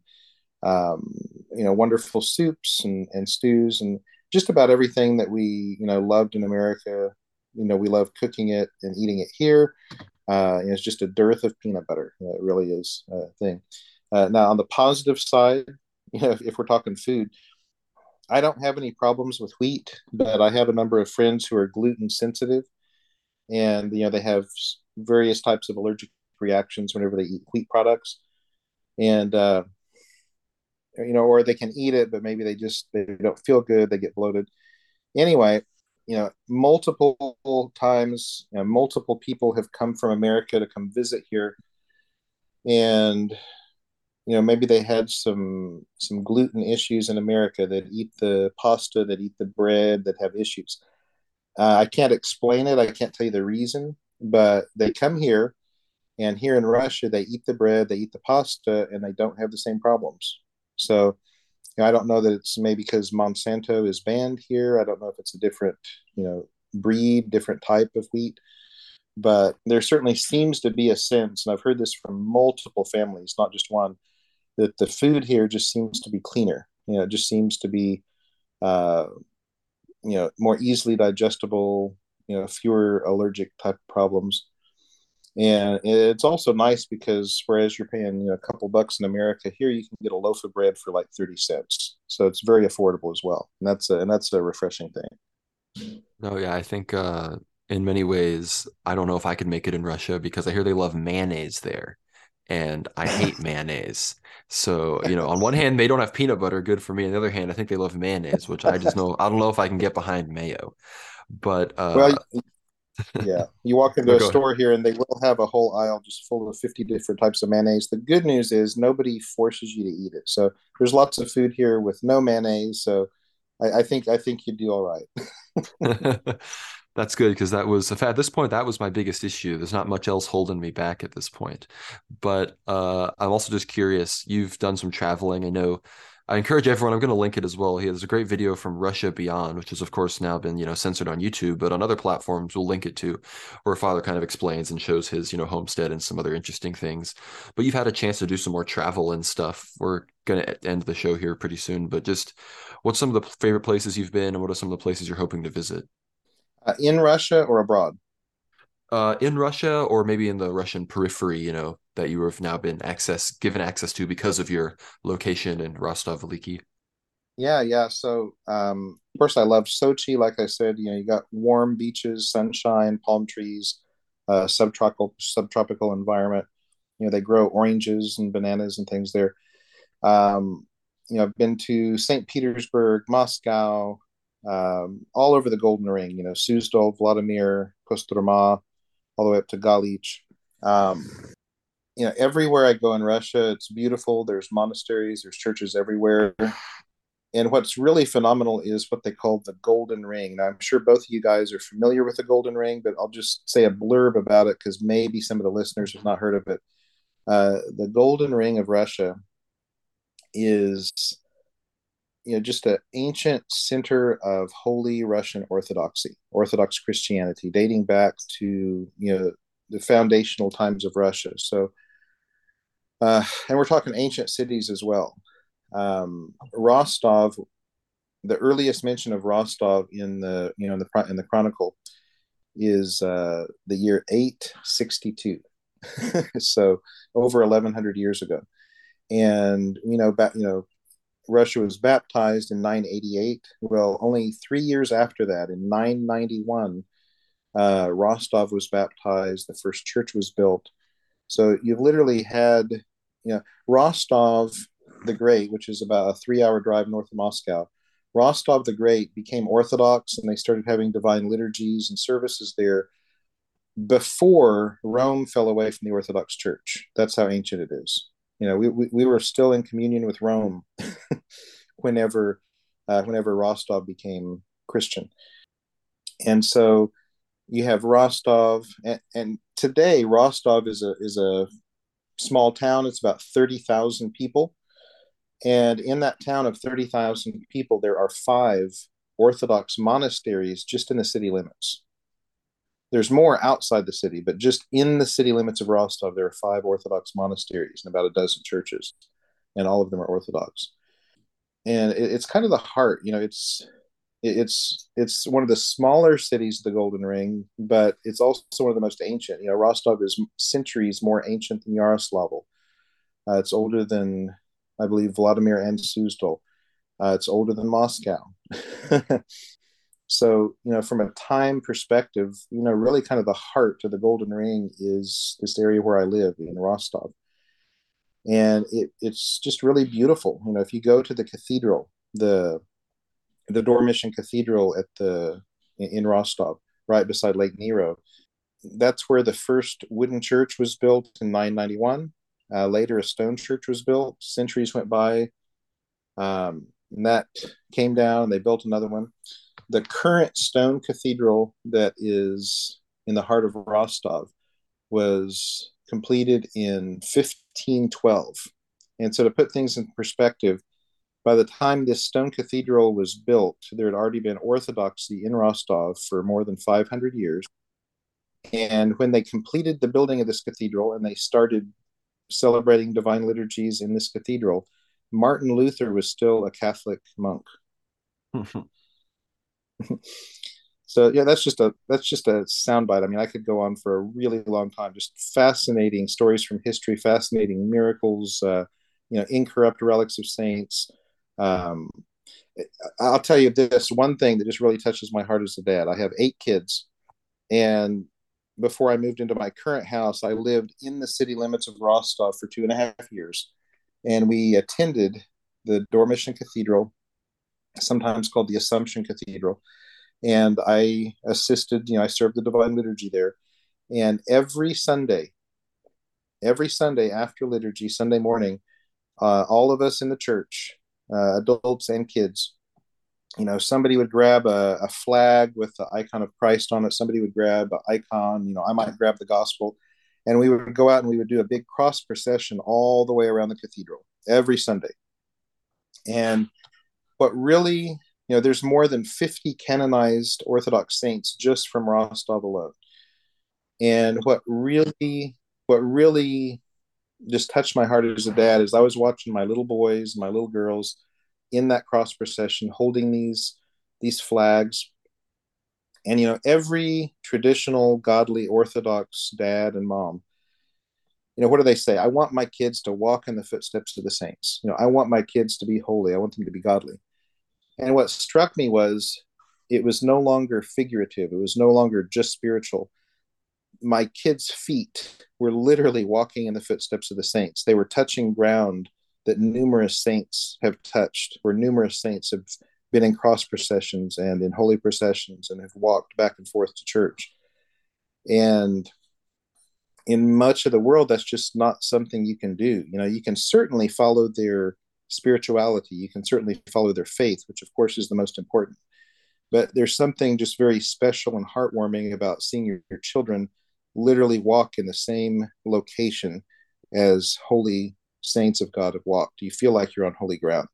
um, you know, wonderful soups and, and stews, and just about everything that we, you know, loved in America. You know, we love cooking it and eating it here. Uh, it's just a dearth of peanut butter. You know, it really is a thing. Uh, now, on the positive side, you know, if, if we're talking food, I don't have any problems with wheat, but I have a number of friends who are gluten sensitive, and, you know, they have various types of allergic reactions whenever they eat wheat products. And, uh, you know, or they can eat it, but maybe they just, they don't feel good. They get bloated. Anyway, you know, multiple times, you know, multiple people have come from America to come visit here, and, you know, maybe they had some some gluten issues in America. They'd eat the pasta, they'd eat the bread, that have issues. Uh, I can't explain it. I can't tell you the reason, but they come here, and here in Russia, they eat the bread, they eat the pasta, and they don't have the same problems. So, I don't know that it's maybe because Monsanto is banned here. I don't know if it's a different, you know, breed, different type of wheat. But there certainly seems to be a sense, and I've heard this from multiple families, not just one, that the food here just seems to be cleaner. You know, it just seems to be, uh, you know, more easily digestible, you know, fewer allergic type problems. And it's also nice because whereas you're paying, you know, a couple bucks in America, here you can get a loaf of bread for like thirty cents. So it's very affordable as well. And that's a, and that's a refreshing thing. Oh, yeah. I think uh, in many ways, I don't know if I could make it in Russia because I hear they love mayonnaise there. And I hate mayonnaise. So, you know, on one hand, they don't have peanut butter. Good for me. On the other hand, I think they love mayonnaise, which I just know. I don't know if I can get behind mayo. But uh, well, yeah, you walk into a store ahead. Here and they will have a whole aisle just full of fifty different types of mayonnaise. The good news is nobody forces you to eat it. So there's lots of food here with no mayonnaise. So I, I think I think you'd do all right. That's good, because that was at this point, that was my biggest issue. There's not much else holding me back at this point. But uh, I'm also just curious. You've done some traveling. I know. I encourage everyone, I'm going to link it as well. There's a great video from Russia Beyond, which has, of course, now been, you know, censored on YouTube, but on other platforms we'll link it to, where Father kind of explains and shows his, you know, homestead and some other interesting things. But you've had a chance to do some more travel and stuff. We're going to end the show here pretty soon, but just what's some of the favorite places you've been and what are some of the places you're hoping to visit? Uh, in Russia or abroad? Uh, in Russia, or maybe in the Russian periphery, you know, that you have now been access given access to because of your location in Rostov Veliki. Yeah, yeah. So um, first, I love Sochi. Like I said, you know, you got warm beaches, sunshine, palm trees, uh, subtropical subtropical environment. You know, they grow oranges and bananas and things there. Um, you know, I've been to Saint Petersburg, Moscow, um, all over the Golden Ring. You know, Suzdal, Vladimir, Kostroma, all the way up to Galich. Um, you know, everywhere I go in Russia, it's beautiful. There's monasteries, there's churches everywhere. And what's really phenomenal is what they call the Golden Ring. Now, I'm sure both of you guys are familiar with the Golden Ring, but I'll just say a blurb about it because maybe some of the listeners have not heard of it. Uh, the Golden Ring of Russia is, you know, just an ancient center of Holy Russian Orthodoxy, Orthodox Christianity, dating back to, you know, the foundational times of Russia. So, uh, and we're talking ancient cities as well. Um, Rostov, the earliest mention of Rostov in the, you know, in the in the Chronicle is uh, the year eight sixty-two, so over eleven hundred years ago. And you know, back, you know, Russia was baptized in nine eighty-eight. Well, only three years after that, in nine ninety-one, uh, Rostov was baptized. The first church was built. So you've literally had, you know, Rostov the Great, which is about a three-hour drive north of Moscow. Rostov the Great became Orthodox, and they started having divine liturgies and services there before Rome fell away from the Orthodox Church. That's how ancient it is. You know, we, we, we were still in communion with Rome whenever uh, whenever Rostov became Christian. And so you have Rostov, and, and today Rostov is a is a small town. It's about thirty thousand people. And in that town of thirty thousand people, there are five Orthodox monasteries just in the city limits. There's more outside the city, but just in the city limits of Rostov, there are five Orthodox monasteries and about a dozen churches, and all of them are Orthodox. And it, it's kind of the heart, you know, it's, it, it's, it's one of the smaller cities of the Golden Ring, but it's also one of the most ancient. You know, Rostov is centuries more ancient than Yaroslavl. Uh, it's older than, I believe, Vladimir and Suzdal. Uh, it's older than Moscow. So, you know, from a time perspective, you know, really kind of the heart of the Golden Ring is this area where I live in Rostov. And it, it's just really beautiful. You know, if you go to the cathedral, the the Dormition Cathedral at the in Rostov, right beside Lake Nero, that's where the first wooden church was built in nine ninety-one. Uh, later, a stone church was built. Centuries went by, um, and that came down, and they built another one. The current stone cathedral that is in the heart of Rostov was completed in fifteen twelve. And so to put things in perspective, by the time this stone cathedral was built, there had already been Orthodoxy in Rostov for more than five hundred years. And when they completed the building of this cathedral and they started celebrating divine liturgies in this cathedral, Martin Luther was still a Catholic monk. So yeah, that's just a that's just a soundbite. I mean, I could go on for a really long time. Just fascinating stories from history, fascinating miracles, uh, you know, incorrupt relics of saints. Um, I'll tell you this one thing that just really touches my heart as a dad. I have eight kids, and before I moved into my current house, I lived in the city limits of Rostov for two and a half years, and we attended the Dormition Cathedral, sometimes called the Assumption Cathedral. And I assisted, you know, I served the Divine Liturgy there. And every Sunday, every Sunday after liturgy, Sunday morning, uh, all of us in the church, uh, adults and kids, you know, somebody would grab a, a flag with the icon of Christ on it. Somebody would grab an icon, you know, I might grab the gospel. And we would go out and we would do a big cross procession all the way around the cathedral every Sunday. And what really... You know, there's more than fifty canonized Orthodox saints just from Rostov alone. And what really, what really just touched my heart as a dad is I was watching my little boys, my little girls in that cross procession holding these, these flags. And, you know, every traditional, godly, Orthodox dad and mom, you know, what do they say? I want my kids to walk in the footsteps of the saints. You know, I want my kids to be holy. I want them to be godly. And what struck me was it was no longer figurative. It was no longer just spiritual. My kids' feet were literally walking in the footsteps of the saints. They were touching ground that numerous saints have touched, where numerous saints have been in cross processions and in holy processions and have walked back and forth to church. And in much of the world, that's just not something you can do. You know, you can certainly follow their spirituality, you can certainly follow their faith, which of course is the most important, but there's something just very special and heartwarming about seeing your, your children literally walk in the same location as holy saints of God have walked. You feel like you're on holy ground.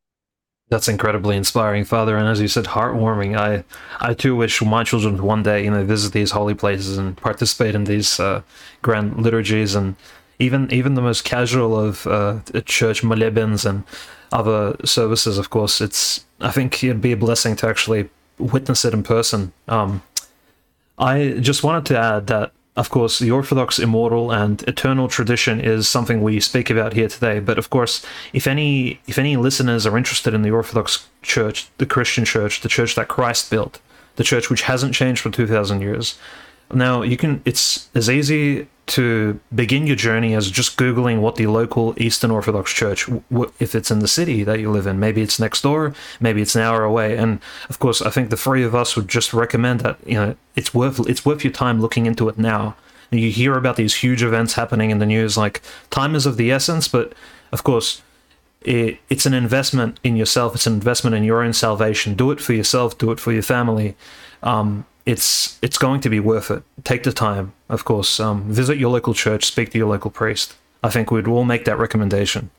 That's incredibly inspiring, Father, and as you said, heartwarming. I I too wish my children one day, you know, visit these holy places and participate in these uh, grand liturgies and Even even the most casual of uh, church molebens and other services, of course, it's. I think it'd be a blessing to actually witness it in person. Um, I just wanted to add that, of course, the Orthodox immortal and eternal tradition is something we speak about here today. But of course, if any if any listeners are interested in the Orthodox Church, the Christian Church, the Church that Christ built, the Church which hasn't changed for two thousand years. Now, you can. It's as easy to begin your journey as just Googling what the local Eastern Orthodox Church, w- if it's in the city that you live in. Maybe it's next door, maybe it's an hour away. And, of course, I think the three of us would just recommend that, you know, it's worth it's worth your time looking into it now. And you hear about these huge events happening in the news, like, time is of the essence, but, of course, it, it's an investment in yourself. It's an investment in your own salvation. Do it for yourself. Do it for your family. Um... It's it's going to be worth it. Take the time, of course. Um, visit your local church. Speak to your local priest. I think we'd all make that recommendation.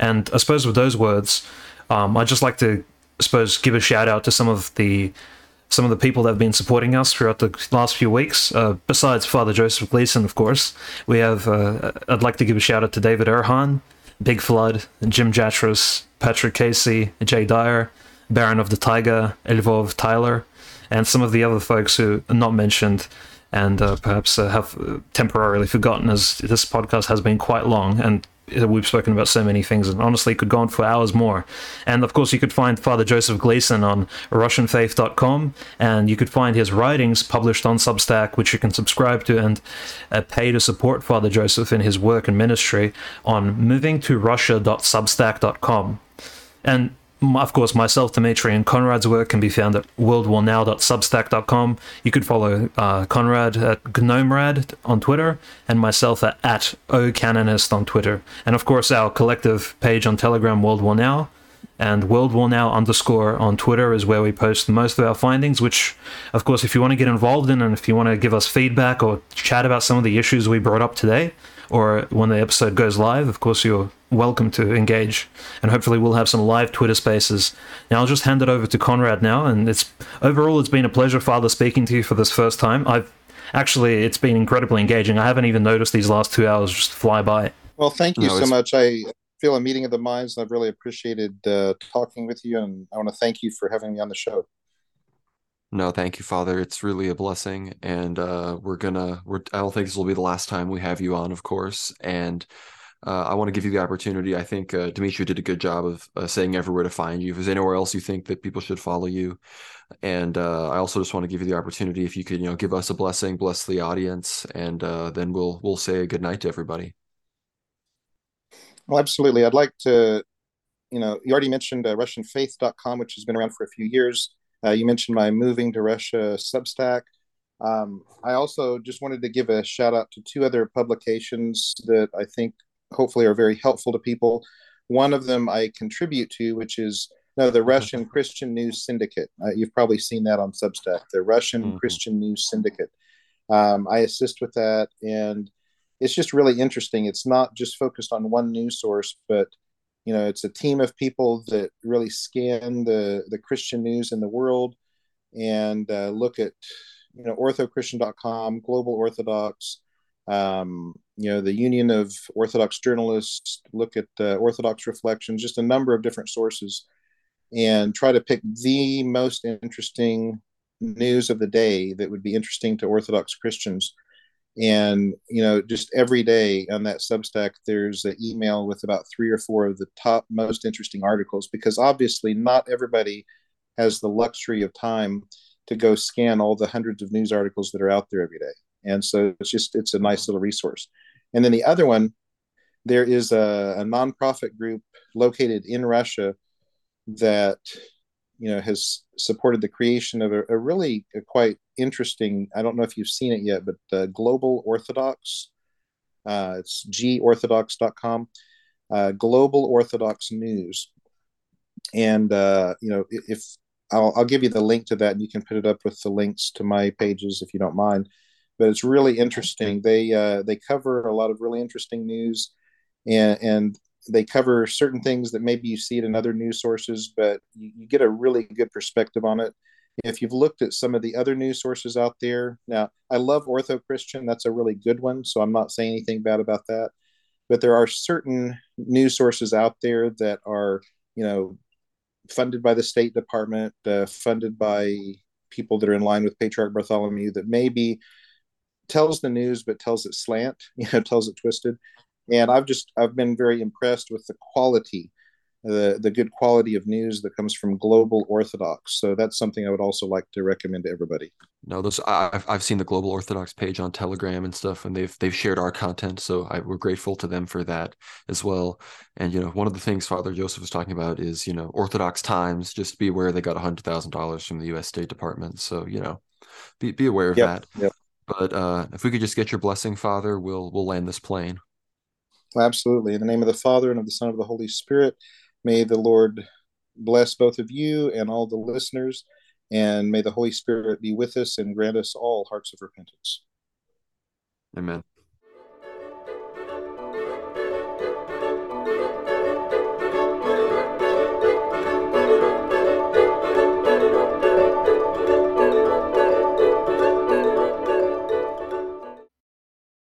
And I suppose with those words, um, I'd just like to, I suppose, give a shout out to some of the some of the people that have been supporting us throughout the last few weeks. Uh, besides Father Joseph Gleason, of course, we have. Uh, I'd like to give a shout out to David Erhan, Big Flood, Jim Jatras, Patrick Casey, Jay Dyer, Baron of the Tiger, Elvov Tyler. And some of the other folks who are not mentioned and uh, perhaps uh, have temporarily forgotten, as this podcast has been quite long and we've spoken about so many things and honestly could go on for hours more. And of course, you could find Father Joseph Gleason on Russian Faith dot com, and you could find his writings published on Substack, which you can subscribe to and uh, pay to support Father Joseph in his work and ministry on moving to russia dot substack dot com. And of course, myself, Dimitri, and Conrad's work can be found at world war now dot substack dot com. You could follow uh, Conrad at Gnomerad on Twitter, and myself at, at OCanonist on Twitter. And of course, our collective page on Telegram, World War Now, and World War Now underscore on Twitter is where we post most of our findings, which, of course, if you want to get involved in and if you want to give us feedback or chat about some of the issues we brought up today, or when the episode goes live, of course, you're welcome to engage. And hopefully we'll have some live Twitter spaces. Now, I'll just hand it over to Conrad now. And it's overall, it's been a pleasure, Father, speaking to you for this first time. I've actually, it's been incredibly engaging. I haven't even noticed these last two hours just fly by. Well, thank you no, so it's... much. I feel a meeting of the minds, and I've really appreciated uh, talking with you. And I want to thank you for having me on the show. No, thank you, Father. It's really a blessing. And uh, we're going to, we're, I don't think this will be the last time we have you on, of course. And uh, I want to give you the opportunity. I think uh, Dimitri did a good job of uh, saying everywhere to find you. If there's anywhere else you think that people should follow you. And uh, I also just want to give you the opportunity, if you could, you know, give us a blessing, bless the audience, and uh, then we'll, we'll say good night to everybody. Well, absolutely. I'd like to, you know, you already mentioned uh, Russian Faith dot com, which has been around for a few years. Uh, you mentioned my Moving to Russia Substack. Um, I also just wanted to give a shout out to two other publications that I think hopefully are very helpful to people. One of them I contribute to, which is no, the Russian Christian News Syndicate. Uh, you've probably seen that on Substack, the Russian mm-hmm. Christian News Syndicate. Um, I assist with that, and it's just really interesting. It's not just focused on one news source, but you know, it's a team of people that really scan the, the Christian news in the world and uh, look at, you know, ortho christian dot com, Global Orthodox, um, you know, the Union of Orthodox Journalists, look at uh, Orthodox Reflections, just a number of different sources, and try to pick the most interesting news of the day that would be interesting to Orthodox Christians. And, you know, just every day on that Substack, there's an email with about three or four of the top most interesting articles, because obviously not everybody has the luxury of time to go scan all the hundreds of news articles that are out there every day. And so it's just, it's a nice little resource. And then the other one, there is a, a nonprofit group located in Russia that, you know, has supported the creation of a, a really a quite interesting, I don't know if you've seen it yet, but uh, Global Orthodox, uh, it's g orthodox dot com, uh, Global Orthodox News. And, uh, you know, if, if I'll, I'll give you the link to that, and you can put it up with the links to my pages if you don't mind. But it's really interesting. They uh, they cover a lot of really interesting news, and and they cover certain things that maybe you see it in other news sources, but you, you get a really good perspective on it. If you've looked at some of the other news sources out there, now I love Ortho Christian. That's a really good one. So I'm not saying anything bad about that, but there are certain news sources out there that are, you know, funded by the State Department, uh, funded by people that are in line with Patriarch Bartholomew, that maybe tells the news, but tells it slant, you know, tells it twisted. And I've just, I've been very impressed with the quality, the, the good quality of news that comes from Global Orthodox. So that's something I would also like to recommend to everybody. No, those, I've, I've seen the Global Orthodox page on Telegram and stuff, and they've, they've shared our content. So I, we're grateful to them for that as well. And, you know, one of the things Father Joseph was talking about is, you know, Orthodox Times, just be aware they got one hundred thousand dollars from the U S State Department. So, you know, be, be aware of yep, that. Yep. But uh, if we could just get your blessing, Father, we'll, we'll land this plane. Absolutely. In the name of the Father, and of the Son, and of the Holy Spirit, may the Lord bless both of you and all the listeners, and may the Holy Spirit be with us and grant us all hearts of repentance. Amen.